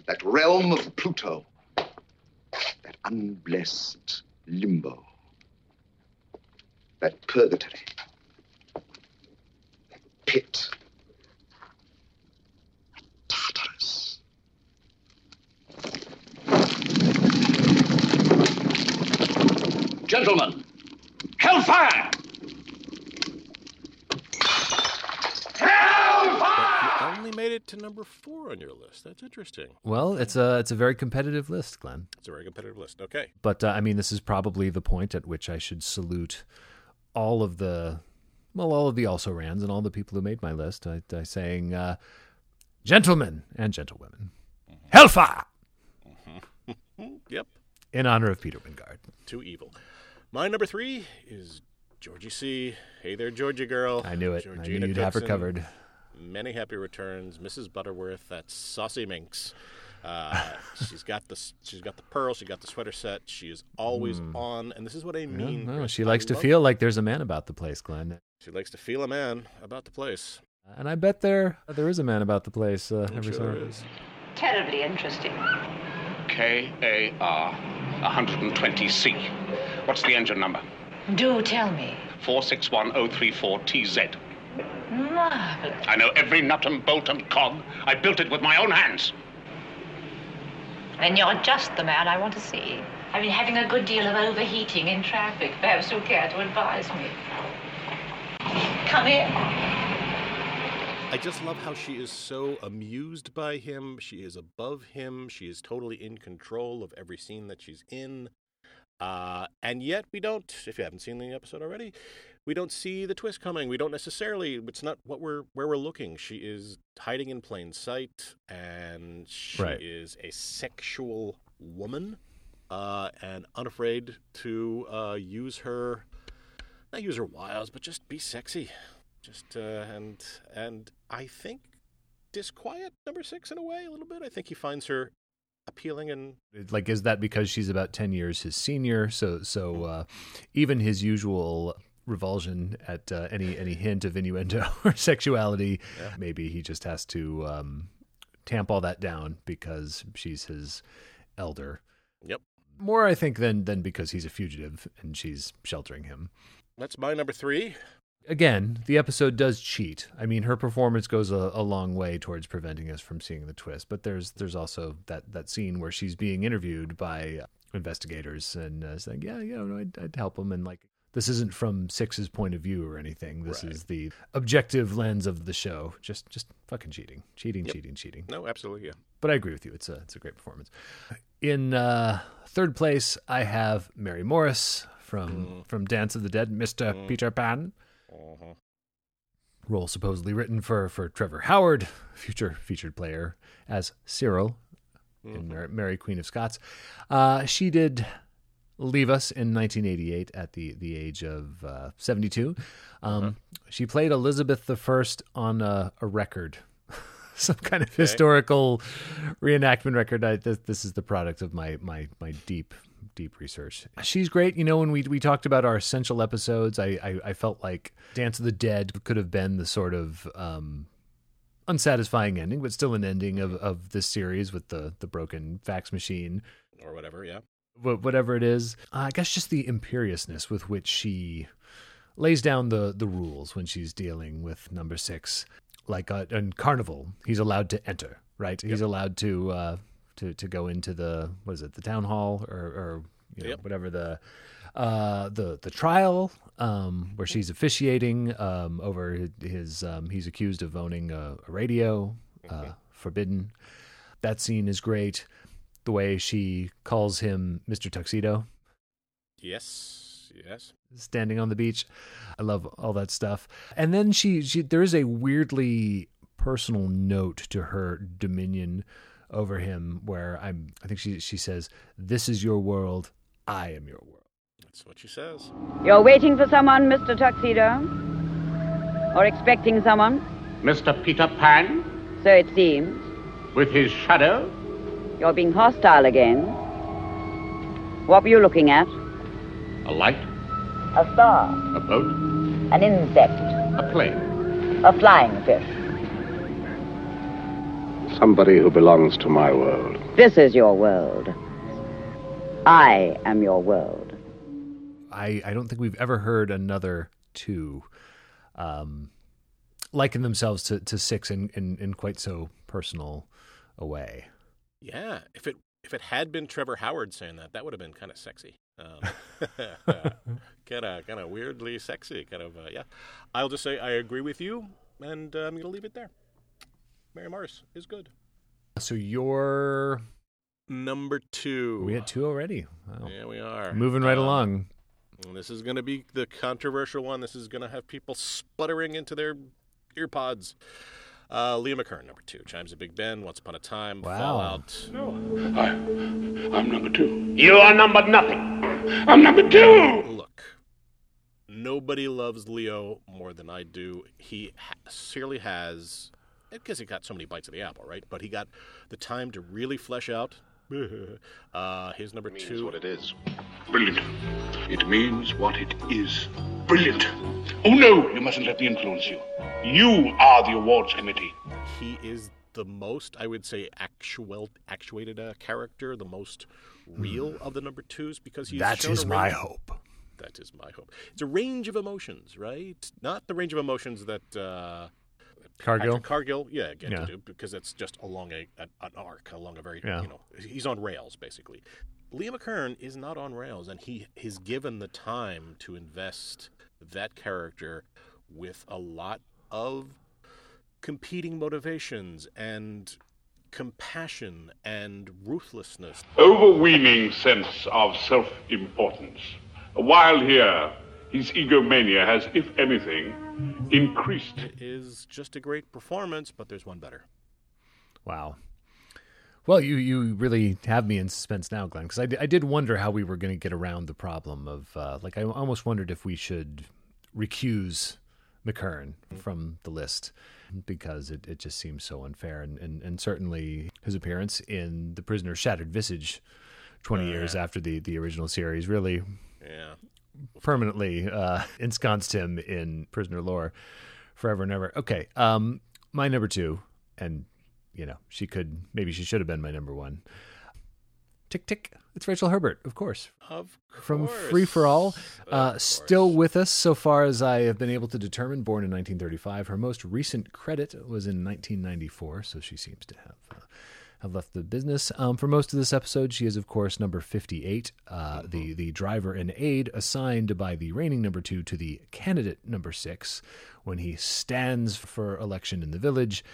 that realm of Pluto, that unblessed limbo, that purgatory, that pit, that Tartarus. Gentlemen, Hellfire! Made it to number four on your list. That's interesting. Well, it's a it's a very competitive list, Glenn. It's a very competitive list. Okay. But uh, I mean, this is probably the point at which I should salute all of the well, all of the also-rans and all the people who made my list by, by saying, uh, gentlemen and gentlewomen, mm-hmm. Hellfire. Mm-hmm. Yep. In honor of Peter Wyngarde. Too evil. My number three is Georgie C. Hey there, Georgie girl. I knew it. Georgina I knew you'd Dixon. Have her covered. Many Happy Returns, Missus Butterworth, that's Saucy Minx. Uh, she's got the she's got the pearl, she got the sweater set. She is always mm. on, and this is what I mean. No, no. She I likes to feel it. Like there's a man about the place, Glenn. She likes to feel a man about the place. And I bet there there is a man about the place uh, every sure summer. Is. Terribly interesting. K A R one twenty C. What's the engine number? Do tell me. four six one oh three four T Z. Marvelous. I know every nut and bolt and cog. I built it with my own hands. Then you're just the man I want to see. I've been having a good deal of overheating in traffic. Perhaps you'll care to advise me. Come here. I just love how she is so amused by him. She is above him. She is totally in control of every scene that she's in. Uh, and yet we don't, if you haven't seen the episode already, we don't see the twist coming. We don't necessarily, it's not what we're, where we're looking. She is hiding in plain sight, and she right. is a sexual woman, uh, and unafraid to uh, use her, not use her wiles, but just be sexy. Just, uh, and, and I think disquiet number six in a way, a little bit. I think he finds her appealing. And like, is that because she's about ten years his senior? So, so uh, even his usual revulsion at uh, any any hint of innuendo or sexuality, yeah. maybe he just has to um, tamp all that down because she's his elder. Yep. More, I think, than than because he's a fugitive and she's sheltering him. That's my number three. Again, the episode does cheat. I mean, her performance goes a, a long way towards preventing us from seeing the twist, but there's there's also that, that scene where she's being interviewed by investigators and uh, saying, yeah, yeah, no, I'd, I'd help him. And like, this isn't from Six's point of view or anything. This right. is the objective lens of the show. Just just fucking cheating, cheating, yep. cheating, cheating. No, absolutely, yeah. But I agree with you. It's a, it's a great performance. In uh, third place, I have Mary Morris from, mm. from Dance of the Dead, Mister Mm. Peter Pan. Uh-huh. Role supposedly written for, for Trevor Howard, future featured player, as Cyril mm-hmm. in Mary, Mary, Queen of Scots. Uh, she did leave us in nineteen eighty-eight at the, the age of uh, seventy-two. Um, uh-huh. She played Elizabeth the First on a, a record, some kind of okay. historical reenactment record. I, this, this is the product of my my my deep... deep research. She's great. You know, when we we talked about our essential episodes, I, I, I felt like Dance of the Dead could have been the sort of um, unsatisfying ending, but still an ending of, of this series with the, the broken fax machine. Or whatever, yeah. But whatever it is. Uh, I guess just the imperiousness with which she lays down the, the rules when she's dealing with number six. Like uh, in Carnival, he's allowed to enter, right? Yep. He's allowed to... Uh, To, to go into the, what is it, the town hall or, or you know, yep. whatever the uh, the the trial um, where she's officiating um, over his, um, he's accused of owning a, a radio, okay. uh, forbidden. That scene is great. The way she calls him Mister Tuxedo. Yes. Yes. Standing on the beach. I love all that stuff. And then she, she there is a weirdly personal note to her dominion over him where I'm, I think she, she says, "This is your world. I am your world." That's what she says. "You're waiting for someone, Mister Tuxedo? Or expecting someone?" "Mister Peter Pan?" "So it seems." "With his shadow?" "You're being hostile again. What were you looking at?" "A light." "A star." "A boat." "An insect." "A plane." "A flying fish." "Somebody who belongs to my world." "This is your world. I am your world." I, I don't think we've ever heard another two um, liken themselves to, to six in, in, in quite so personal a way. Yeah, if it if it had been Trevor Howard saying that, that would have been kind of sexy, um, kind of kind of weirdly sexy, kind of uh, yeah. I'll just say I agree with you, and uh, I'm going to leave it there. Mary Morris is good. So you're number two. We had two already. Wow. Yeah, we are moving right um, along. This is going to be the controversial one. This is going to have people spluttering into their ear pods. Uh, Leo McKern, number two. Chimes of Big Ben, Once Upon a Time, wow. Fallout. No, I, I'm number two. You are number nothing. I'm number two. Look, nobody loves Leo more than I do. He ha- surely has, because he got so many bites of the apple, right? But he got the time to really flesh out uh, his number two. It means what it is. Brilliant. It means what it is. Brilliant. Oh, no, you mustn't let me influence you. You are the awards committee. He is the most, I would say, actual, actuated uh, character, the most real mm. of the number twos because he's That is my hope. That is my hope. It's a range of emotions, right? Not the range of emotions that... Uh, Cargill? Patrick Cargill, yeah, get yeah. to do because that's just along a an, an arc, along a very, yeah. you know, he's on rails, basically. Leo McKern is not on rails, and he is given the time to invest that character with a lot of competing motivations and compassion and ruthlessness. Overweening sense of self-importance. While here, his egomania has, if anything, increased. It is just a great performance, but there's one better. Wow. Well, you, you really have me in suspense now, Glenn, because I, d- I did wonder how we were going to get around the problem of, uh, like, I almost wondered if we should recuse McKern from the list because it, it just seems so unfair. And, and, and certainly his appearance in The Prisoner's Shattered Visage twenty uh, years after the, the original series really yeah. permanently uh, ensconced him in prisoner lore forever and ever. Okay, um, my number two, and, you know, she could, maybe she should have been my number one. Tick, tick. It's Rachel Herbert, of course. Of course. From Free For All. Uh, still with us so far as I have been able to determine. Born in nineteen thirty-five. Her most recent credit was in nineteen ninety-four, so she seems to have uh, have left the business. Um, for most of this episode, she is, of course, number fifty-eight, uh, mm-hmm. the, the driver and aide assigned by the reigning number two to the candidate number six when he stands for election in the village.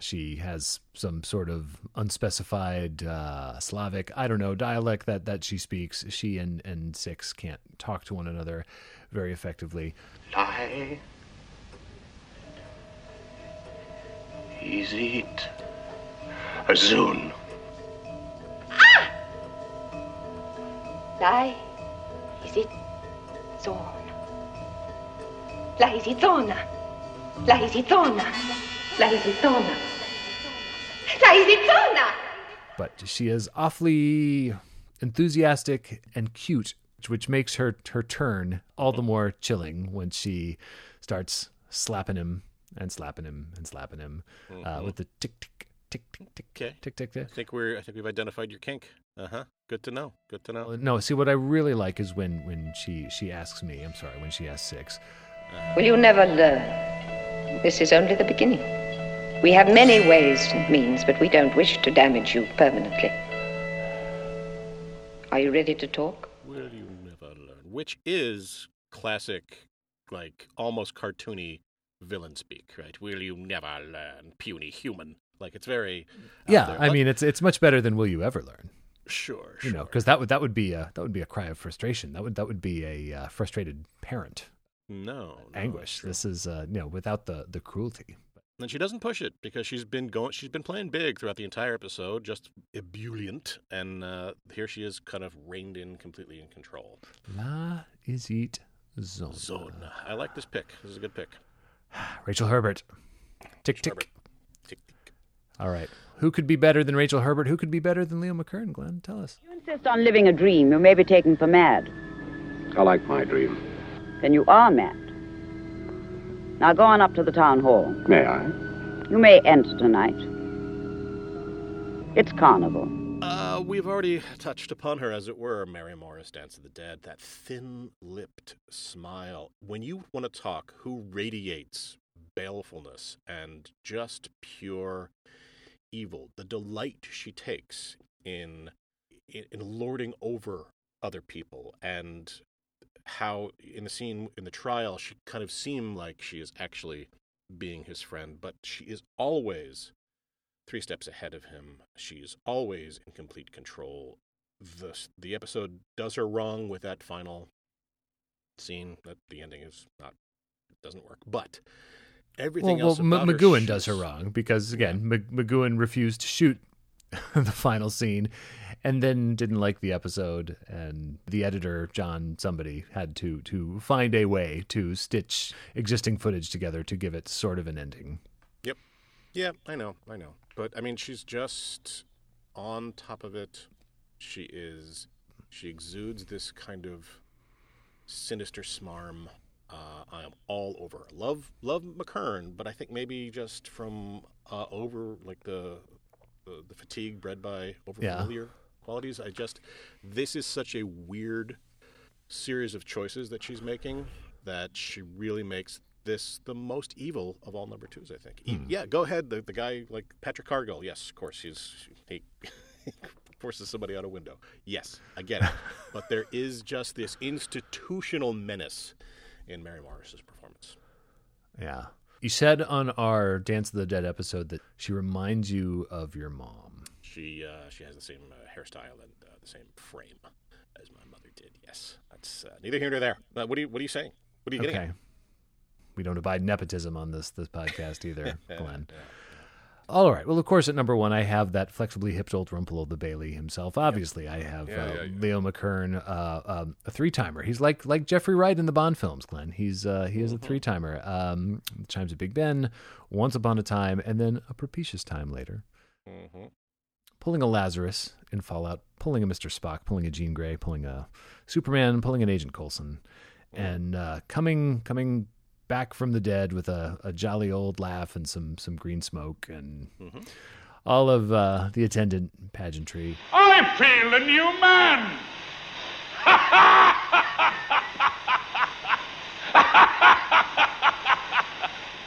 She has some sort of unspecified uh, Slavic, I don't know, dialect that, that she speaks. She and, and Six can't talk to one another very effectively. Lie. Is it a zone? Ah! Lie. Is it zone? Lie is it zone? Lie is it zone? La Isitona. La Isitona. But she is awfully enthusiastic and cute, which makes her, her turn all the more chilling when she starts slapping him and slapping him and slapping him mm-hmm. uh, with the tick, tick, tick, tick, tick, okay. tick, tick, tick. I think we're, I think we've identified your kink. Uh-huh. Good to know. Good to know. No, see, what I really like is when, when she, she asks me, I'm sorry, when she asks Six. Uh, Will you never learn? This is only the beginning. We have many ways and means, but we don't wish to damage you permanently. Are you ready to talk? Will you never learn? Which is classic, like, almost cartoony villain speak, right? Will you never learn, puny human? Like, it's very... Yeah, I mean, it's it's much better than Will You Ever Learn. Sure, sure. You know, because that would that would be a that would be a cry of frustration. That would that would be a uh, frustrated parent. No, no anguish. This is uh, you know without the the cruelty. And she doesn't push it because she's been going. She's been playing big throughout the entire episode, just ebullient. And uh, here she is, kind of reined in, completely in control. La is it zone. Zone. I like this pick. This is a good pick. Rachel Herbert. Tick Rachel tick. Herbert. Tick tick. All right. Who could be better than Rachel Herbert? Who could be better than Leo McKern? Glenn, tell us. You insist on living a dream. You may be taken for mad. I like my dream. Then you are mad. Now go on up to the town hall. May I? You may enter tonight. It's Carnival. Uh, we've already touched upon her, as it were, Mary Morris, Dance of the Dead, that thin-lipped smile. When you want to talk, who radiates balefulness and just pure evil, the delight she takes in, in, in lording over other people and... how in the scene in the trial she kind of seemed like she is actually being his friend, but she is always three steps ahead of him. She's always in complete control. The the episode does her wrong with that final scene. That the ending is not it doesn't work, but everything well, else. Well, M- McGoohan her, does her wrong because again, yeah. M- McGoohan refused to shoot the final scene and then didn't like the episode, and the editor John somebody had to to find a way to stitch existing footage together to give it sort of an ending. Yep. Yeah, I know, I know. But I mean, she's just on top of it. She is she exudes this kind of sinister smarm. Uh, I am all over her. Love love McKern, but I think maybe just from uh, over like the The, the fatigue bred by overfamiliar yeah. qualities. I just, this is such a weird series of choices that she's making that she really makes this the most evil of all number twos, I think. Mm. Yeah, go ahead. The the guy, like Patrick Cargill, yes, of course, he's he forces somebody out a window. Yes, I get it. But there is just this institutional menace in Mary Morris's performance. Yeah. You said on our Dance of the Dead episode that she reminds you of your mom. She uh, she has the same uh, hairstyle and uh, the same frame as my mother did. Yes, that's uh, neither here nor there. Uh, what are you What are you saying? What are you okay. getting? At? We don't abide nepotism on this this podcast either, Glenn. Yeah. All right. Well, of course, at number one, I have that flexibly hipped old Rumpel of the Bailey himself. Obviously, yep. I have yeah, uh, yeah, yeah. Leo McKern, uh, um, a three-timer. He's like like Jeffrey Wright in the Bond films, Glenn. He's uh, he is mm-hmm. a three-timer. Um, Chimes of Big Ben, Once Upon a Time, and then A Propitious Time later. Mm-hmm. Pulling a Lazarus in Fallout, pulling a Mister Spock, pulling a Jean Grey, pulling a Superman, pulling an Agent Coulson, mm-hmm. and uh, coming coming. back from the dead with a, a jolly old laugh and some, some green smoke and mm-hmm. all of uh, the attendant pageantry. I feel a new man!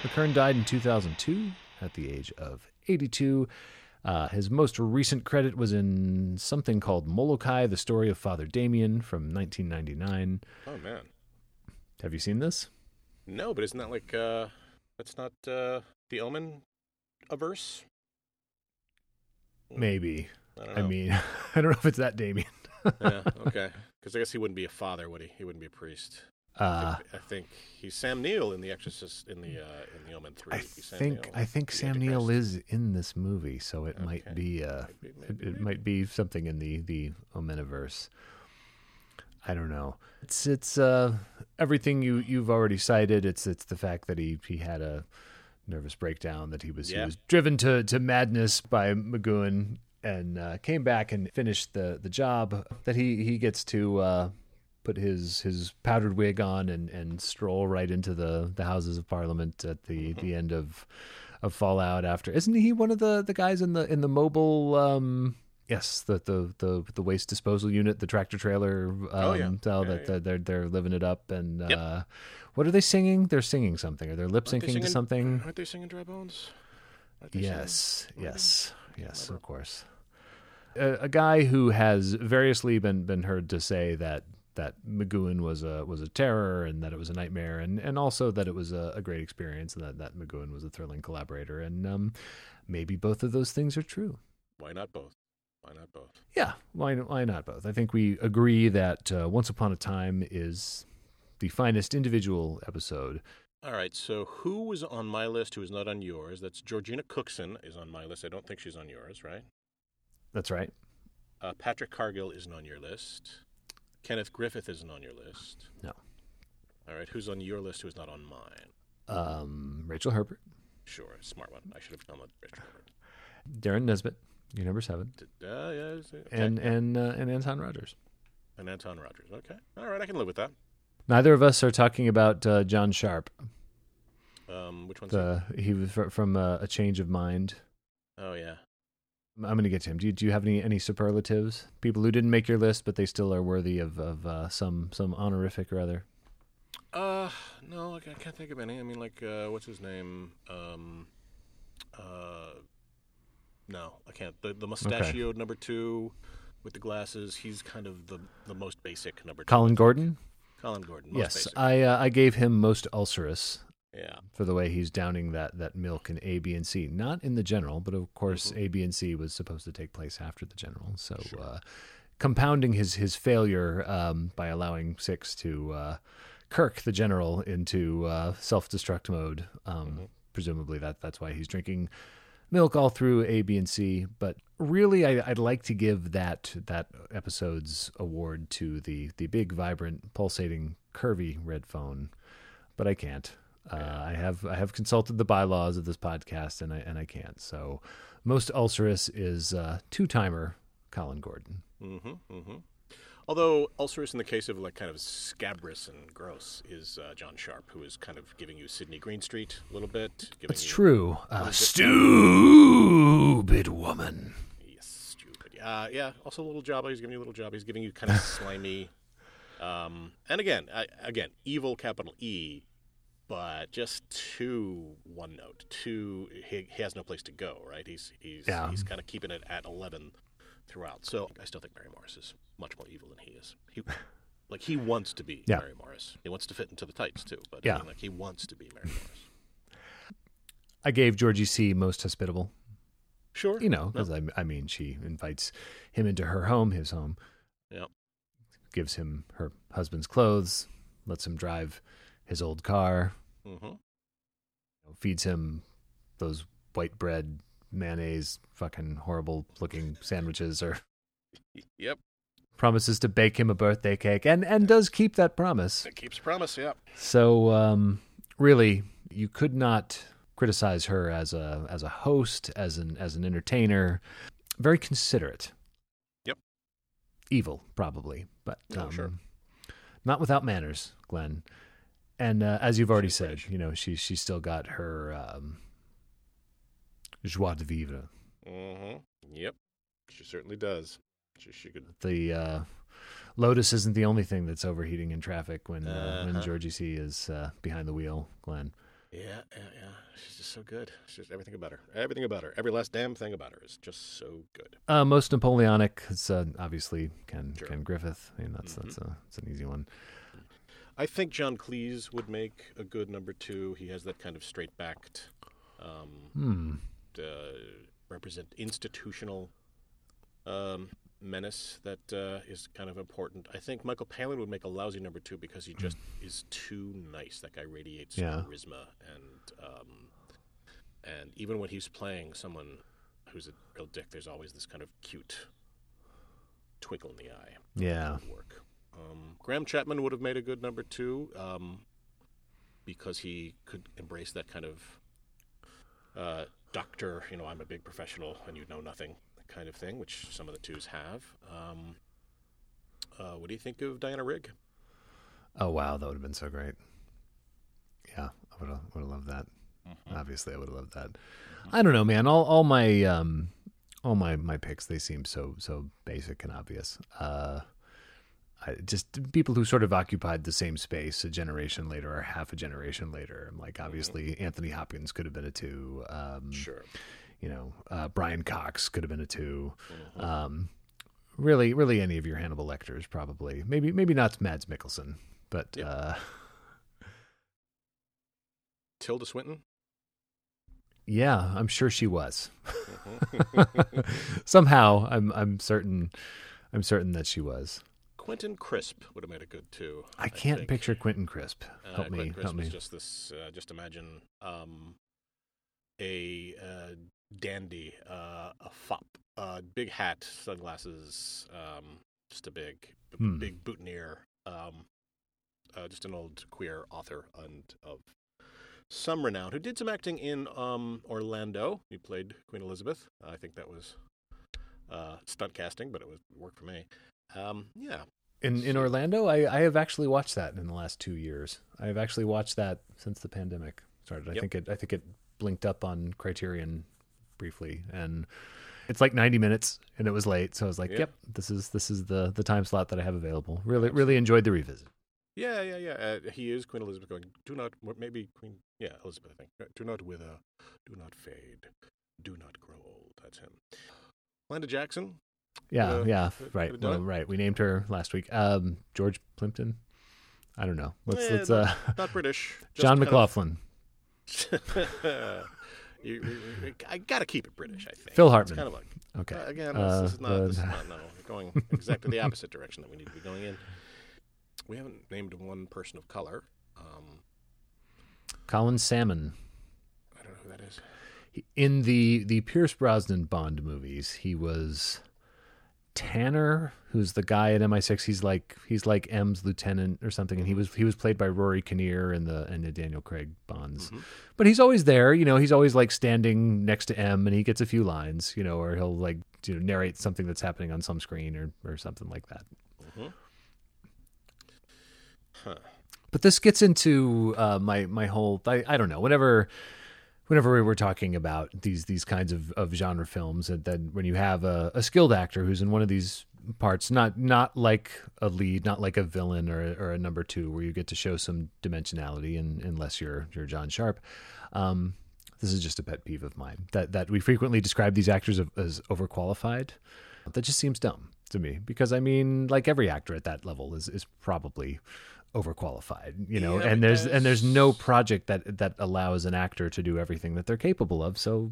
McKern died in two thousand two at the age of eighty-two. Uh, his most recent credit was in something called Molokai, The Story of Father Damien from nineteen ninety-nine. Oh, man. Have you seen this? No, but isn't that like, uh, that's not uh, the Omen-averse? Maybe. I don't know. I mean, I don't know if it's that Damien. Yeah, okay. Because I guess he wouldn't be a father, would he? He wouldn't be a priest. Uh, I, think, I think he's Sam Neill in The Exorcist, in the uh, in the Omen three. I he's think Sam, I think Sam Neill is in this movie, so it okay. might be uh, maybe, maybe, it, it maybe. might be something in the, the Omen-averse. I don't know. It's it's uh, everything you you've already cited. It's it's the fact that he, he had a nervous breakdown, that he was yeah. he was driven to, to madness by McGoohan, and uh, came back and finished the, the job. That he he gets to uh, put his, his powdered wig on and, and stroll right into the, the Houses of Parliament at the, mm-hmm. the end of of Fallout. After isn't he one of the, the guys in the in the mobile? Um, Yes, the, the the the waste disposal unit, the tractor trailer. Um, oh yeah, yeah, that yeah. they're they're living it up. And yep. uh, what are they singing? They're singing something. Are they lip syncing to something? Aren't they singing Dry Bones? Yes, singing, yes, yes. Of course. A, a guy who has variously been, been heard to say that that McGoohan was a was a terror and that it was a nightmare, and, and also that it was a, a great experience and that, that McGoohan was a thrilling collaborator. And um, maybe both of those things are true. Why not both? Why not both? Yeah, why, why not both? I think we agree that uh, Once Upon a Time is the finest individual episode. All right, so who was on my list who is not on yours? That's Georgina Cookson is on my list. I don't think she's on yours, right? That's right. Uh, Patrick Cargill isn't on your list. Kenneth Griffith isn't on your list. No. All right, who's on your list who's not on mine? Um, Rachel Herbert. Sure, smart one. I should have known that. Rachel Herbert. Darren Nesbitt, your number seven. Uh, yeah, okay. And and uh, and Anton Rodgers. And Anton Rodgers. Okay. All right, I can live with that. Neither of us are talking about uh, John Sharp. Um, which one's the, that? He was fr- from uh, A Change of Mind. Oh, yeah. I'm going to get to him. Do you, do you have any, any superlatives? People who didn't make your list, but they still are worthy of, of uh, some, some honorific or other? Uh, no, I can't think of any. I mean, like, uh, what's his name? Um, uh, no, I can't. The, the mustachioed okay. number two with the glasses, he's kind of the, the most basic number two. Colin Gordon? Colin Gordon. Most yes, basic. I uh, I gave him most ulcerous. Yeah. For the way he's downing that that milk in A, B, and C, not in The General, but of course mm-hmm. A, B, and C was supposed to take place after The General. So, sure. uh, compounding his his failure um, by allowing Six to uh, Kirk the General into uh, self-destruct mode. Um, mm-hmm. Presumably that that's why he's drinking milk all through A, B, and C. But really, I, I'd like to give that that episode's award to the the big, vibrant, pulsating, curvy red phone, but I can't. Uh, yeah. I have I have consulted the bylaws of this podcast, and I and I can't. So, most ulcerous is uh, two-timer Colin Gordon. Mm-hmm. Mm-hmm. Although ulcerous, in the case of like kind of scabrous and gross, is uh, John Sharp, who is kind of giving you Sydney Greenstreet a little bit. That's you true. Uh, stupid woman. Yes, stupid. Uh, yeah. Also, a little jobby. He's giving you a little jobby. He's giving you kind of slimy. Um, and again, I, again, evil capital E, but just too one note. Too. He, he has no place to go. Right. He's he's yeah. he's kind of keeping it at eleven. Throughout. So I still think Mary Morris is much more evil than he is. He, like, he wants to be yeah. Mary Morris. He wants to fit into the tights, too. But yeah. I mean, like, he wants to be Mary Morris. I gave Georgie C. most hospitable. Sure. You know, because, no. I, I mean, she invites him into her home, his home. Yeah. Gives him her husband's clothes, lets him drive his old car, mm-hmm. you know, feeds him those white bread mayonnaise, fucking horrible-looking sandwiches, or yep, promises to bake him a birthday cake, and and does keep that promise. It keeps promise, yeah. So, um, really, you could not criticize her as a as a host, as an as an entertainer. Very considerate. Yep. Evil, probably, but um, oh, sure. Not without manners, Glenn. And uh, as you've already she's said, British. You know, she she's still got her. Um, Joie de vivre. Mm-hmm. Yep. She certainly does. She, she could. The uh, Lotus isn't the only thing that's overheating in traffic when uh, uh-huh. when Georgie C is uh, behind the wheel, Glenn. Yeah, yeah, yeah. She's just so good. She's just everything about her. Everything about her. Every last damn thing about her is just so good. Uh, most Napoleonic is uh, obviously Ken sure. Ken Griffith. I mean, that's mm-hmm. that's a that's an easy one. I think John Cleese would make a good number two. He has that kind of straight backed. Um, hmm. Uh, represent institutional um, menace that uh, is kind of important. I think Michael Palin would make a lousy number two because he just is too nice. That guy radiates yeah. charisma, and um, and even when he's playing someone who's a real dick, there's always this kind of cute twinkle in the eye. Yeah. Work. Um, Graham Chapman would have made a good number two um, because he could embrace that kind of uh, doctor, you know, I'm a big professional and you know nothing, that kind of thing, which some of the twos have. Um, uh, what do you think of Diana Rigg? Oh, wow, that would have been so great. Yeah, I would have, would have loved that. Mm-hmm. Obviously, I would have loved that. Mm-hmm. I don't know, man. All all my um, all my, my picks, they seem so so basic and obvious. Uh, I, just people who sort of occupied the same space a generation later or half a generation later. I'm like, obviously, mm-hmm. Anthony Hopkins could have been a two. Um, sure. You know, uh, Brian Cox could have been a two. Mm-hmm. Um, really, really any of your Hannibal Lecters, probably. Maybe maybe not Mads Mikkelsen, but... Yep. Uh, Tilda Swinton? Yeah, I'm sure she was. Somehow, I'm I'm certain, I'm certain that she was. Quentin Crisp would have made it good too. I, I can't think. picture Quentin Crisp. Help uh, me, Quentin Crisp help me. Just this, uh, just imagine um, a uh, dandy, uh, a fop, uh, big hat, sunglasses, um, just a big, hmm. big boutonniere, um, uh, just an old queer author and of. Some renown, who did some acting in um, Orlando. He played Queen Elizabeth. I think that was uh, stunt casting, but it was worked for me. Um, yeah. In in Orlando, I, I have actually watched that in the last two years. I have actually watched that since the pandemic started. I yep. think it I think it blinked up on Criterion briefly, and it's like ninety minutes, and it was late, so I was like, "Yep, yep this is this is the the time slot that I have available." Really, really enjoyed the revisit. Yeah, yeah, yeah. Uh, he is Queen Elizabeth going, do not, maybe Queen, yeah, Elizabeth, I think. Do not wither, do not fade, do not grow old. That's him. Linda Jackson? Yeah, uh, yeah, right. Well, right. We named her last week. Um, George Plimpton? I don't know. Let's, eh, let's, uh, not British. John McLaughlin. Of... you, you, you, I got to keep it British, I think. Phil Hartman. It's kind of like, okay. Uh, again, uh, this is not, uh, this is not, no, we're going exactly the opposite direction that we need to be going in. We haven't named one person of color. Um, Colin Salmon. I don't know who that is. In the, the Pierce Brosnan Bond movies, he was Tanner, who's the guy at M I six. He's like he's like M's lieutenant or something, and he was he was played by Rory Kinnear in the in the Daniel Craig Bonds. Mm-hmm. But he's always there, you know. He's always like standing next to M, and he gets a few lines, you know, or he'll like you know, narrate something that's happening on some screen or or something like that. Mm-hmm. Huh. But this gets into uh, my my whole I, I don't know whenever whenever we were talking about these these kinds of, of genre films that, that when you have a, a skilled actor who's in one of these parts, not not like a lead, not like a villain or or a number two where you get to show some dimensionality, and unless you're you're John Sharp, um, this is just a pet peeve of mine that that we frequently describe these actors of, as overqualified. That just seems dumb to me because I mean, like every actor at that level is is probably overqualified, you know, yeah, and there's and there's no project that that allows an actor to do everything that they're capable of. So,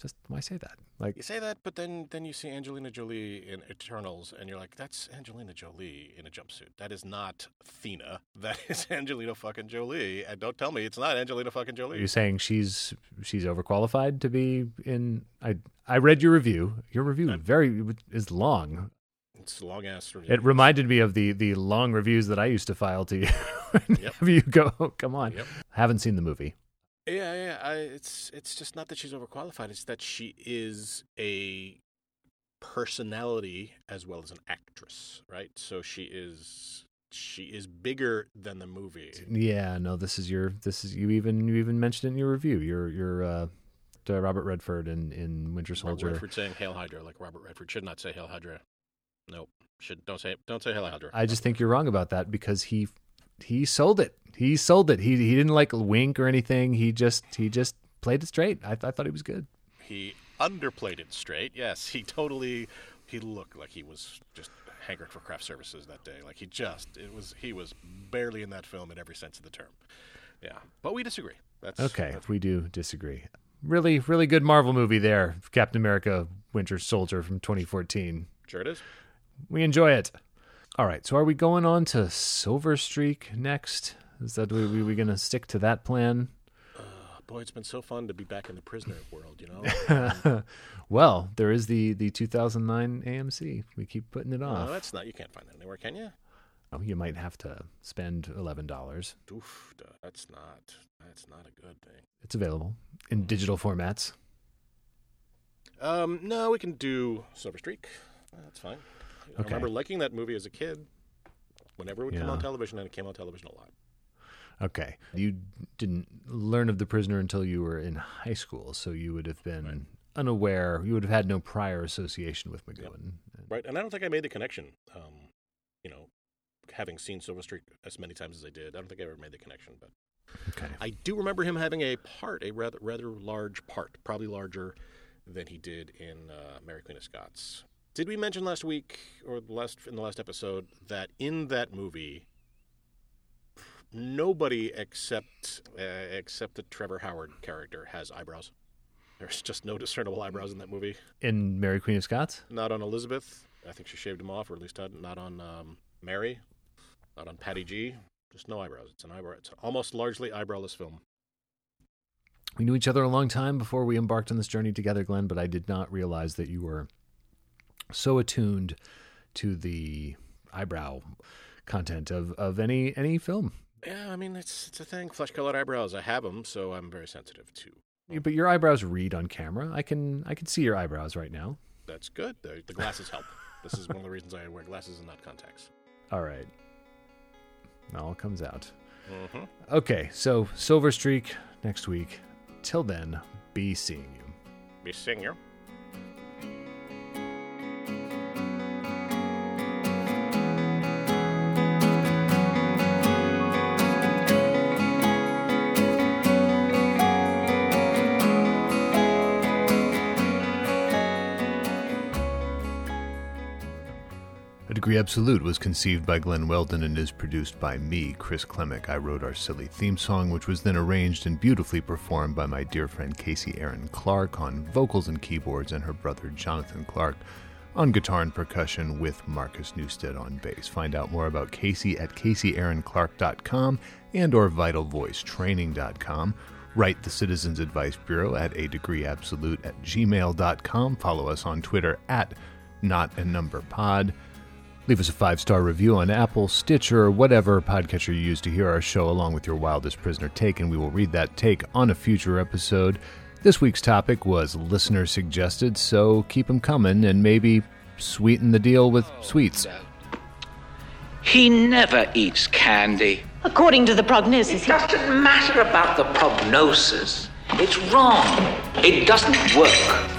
just why say that? Like you say that, but then then you see Angelina Jolie in Eternals, and you're like, that's Angelina Jolie in a jumpsuit. That is not Athena. That is Angelina fucking Jolie. And don't tell me it's not Angelina fucking Jolie. You're saying she's she's overqualified to be in? I I read your review. Your review I'm, very is long. It's long ass reviews. It reminded me of the the long reviews that I used to file to you. Yep. You go, oh, come on. Yep. Haven't seen the movie. Yeah, yeah. I, it's it's just not that she's overqualified. It's that she is a personality as well as an actress, right? So she is she is bigger than the movie. Yeah. No. This is your. This is you. Even you even mentioned it in your review. Your your. Uh, to Robert Redford in in Winter Soldier. Robert Redford saying "Hail Hydra" like Robert Redford should not say "Hail Hydra." Nope. Should don't say don't say Hail Hydra. I just think you're wrong about that because he he sold it. He sold it. He he didn't like wink or anything. He just he just played it straight. I I thought he was good. He underplayed it straight. Yes, he totally he looked like he was just hankered for craft services that day. Like he just it was he was barely in that film in every sense of the term. Yeah, but we disagree. That's okay. That's... We do disagree. Really, really good Marvel movie there, Captain America: Winter Soldier from twenty fourteen. Sure it is. We enjoy it. All right, so are we going on to Silver Streak next? Is that we we, we going to stick to that plan? Uh, boy, it's been so fun to be back in the Prisoner world, you know. Well, there is the the two thousand nine A M C. We keep putting it off. No, that's not. You can't find that anywhere, can you? Oh, you might have to spend eleven dollars. Oof, that's not. That's not a good thing. It's available in digital formats. Um, no, we can do Silver Streak. That's fine. Okay. I remember liking that movie as a kid. Whenever it would yeah. come on television, and it came on television a lot. Okay. You didn't learn of The Prisoner until you were in high school, so you would have been right. unaware. You would have had no prior association with McGoohan. Yep. Right, and I don't think I made the connection, um, you know, having seen Silver Streak as many times as I did. I don't think I ever made the connection, but... Okay. I do remember him having a part, a rather rather large part, probably larger than he did in uh, Mary, Queen of Scots. Did we mention last week or last in the last episode that in that movie, nobody except uh, except the Trevor Howard character has eyebrows? There's just no discernible eyebrows in that movie. In Mary, Queen of Scots? Not on Elizabeth. I think she shaved them off, or at least not on um, Mary. Not on Patty G. Just no eyebrows. It's an eyebrow. It's an almost largely eyebrowless film. We knew each other a long time before we embarked on this journey together, Glenn, but I did not realize that you were so attuned to the eyebrow content of, of any any film. Yeah, I mean, it's it's a thing. Flesh-colored eyebrows. I have them, so I'm very sensitive to. Yeah, but your eyebrows read on camera. I can I can see your eyebrows right now. That's good. The, the glasses help. This is one of the reasons I wear glasses and not contacts. All right. It all comes out. Mm-hmm. Okay, so Silver Streak next week. Till then, be seeing you. Be seeing you. Degree Absolute was conceived by Glenn Weldon and is produced by me, Chris Klemick. I wrote our silly theme song, which was then arranged and beautifully performed by my dear friend Casey Aaron Clark on vocals and keyboards, and her brother Jonathan Clark on guitar and percussion, with Marcus Newstead on bass. Find out more about Casey at casey aaron clark dot com and or vital voice training dot com. Write the Citizens Advice Bureau at a degree absolute at gmail dot com. Follow us on Twitter at notanumberpod. Leave us a five-star review on Apple, Stitcher, or whatever podcatcher you use to hear our show, along with your wildest prisoner take, and we will read that take on a future episode. This week's topic was listener-suggested, so keep them coming and maybe sweeten the deal with sweets. He never eats candy. According to the prognosis... It doesn't matter about the prognosis. It's wrong. It doesn't work.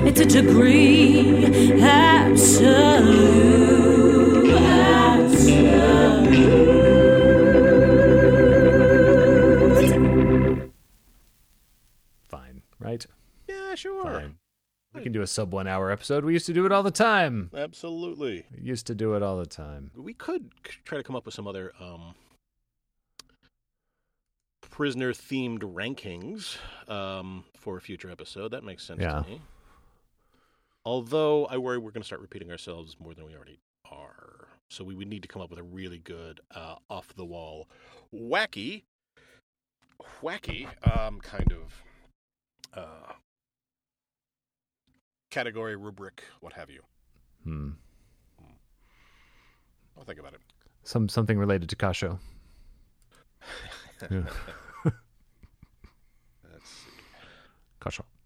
It's a degree absolute, absolute. Fine, right? Yeah, sure. Fine. We can do a sub one hour episode. We used to do it all the time. Absolutely. We used to do it all the time. We could try to come up with some other um, prisoner-themed rankings um, for a future episode. That makes sense yeah. to me. Although I worry we're going to start repeating ourselves more than we already are. So we would need to come up with a really good, uh, off-the-wall, wacky, wacky um, kind of uh, category, rubric, what have you. Hmm. I'll think about it. Some Something related to Kasho. Let's see. Kasho.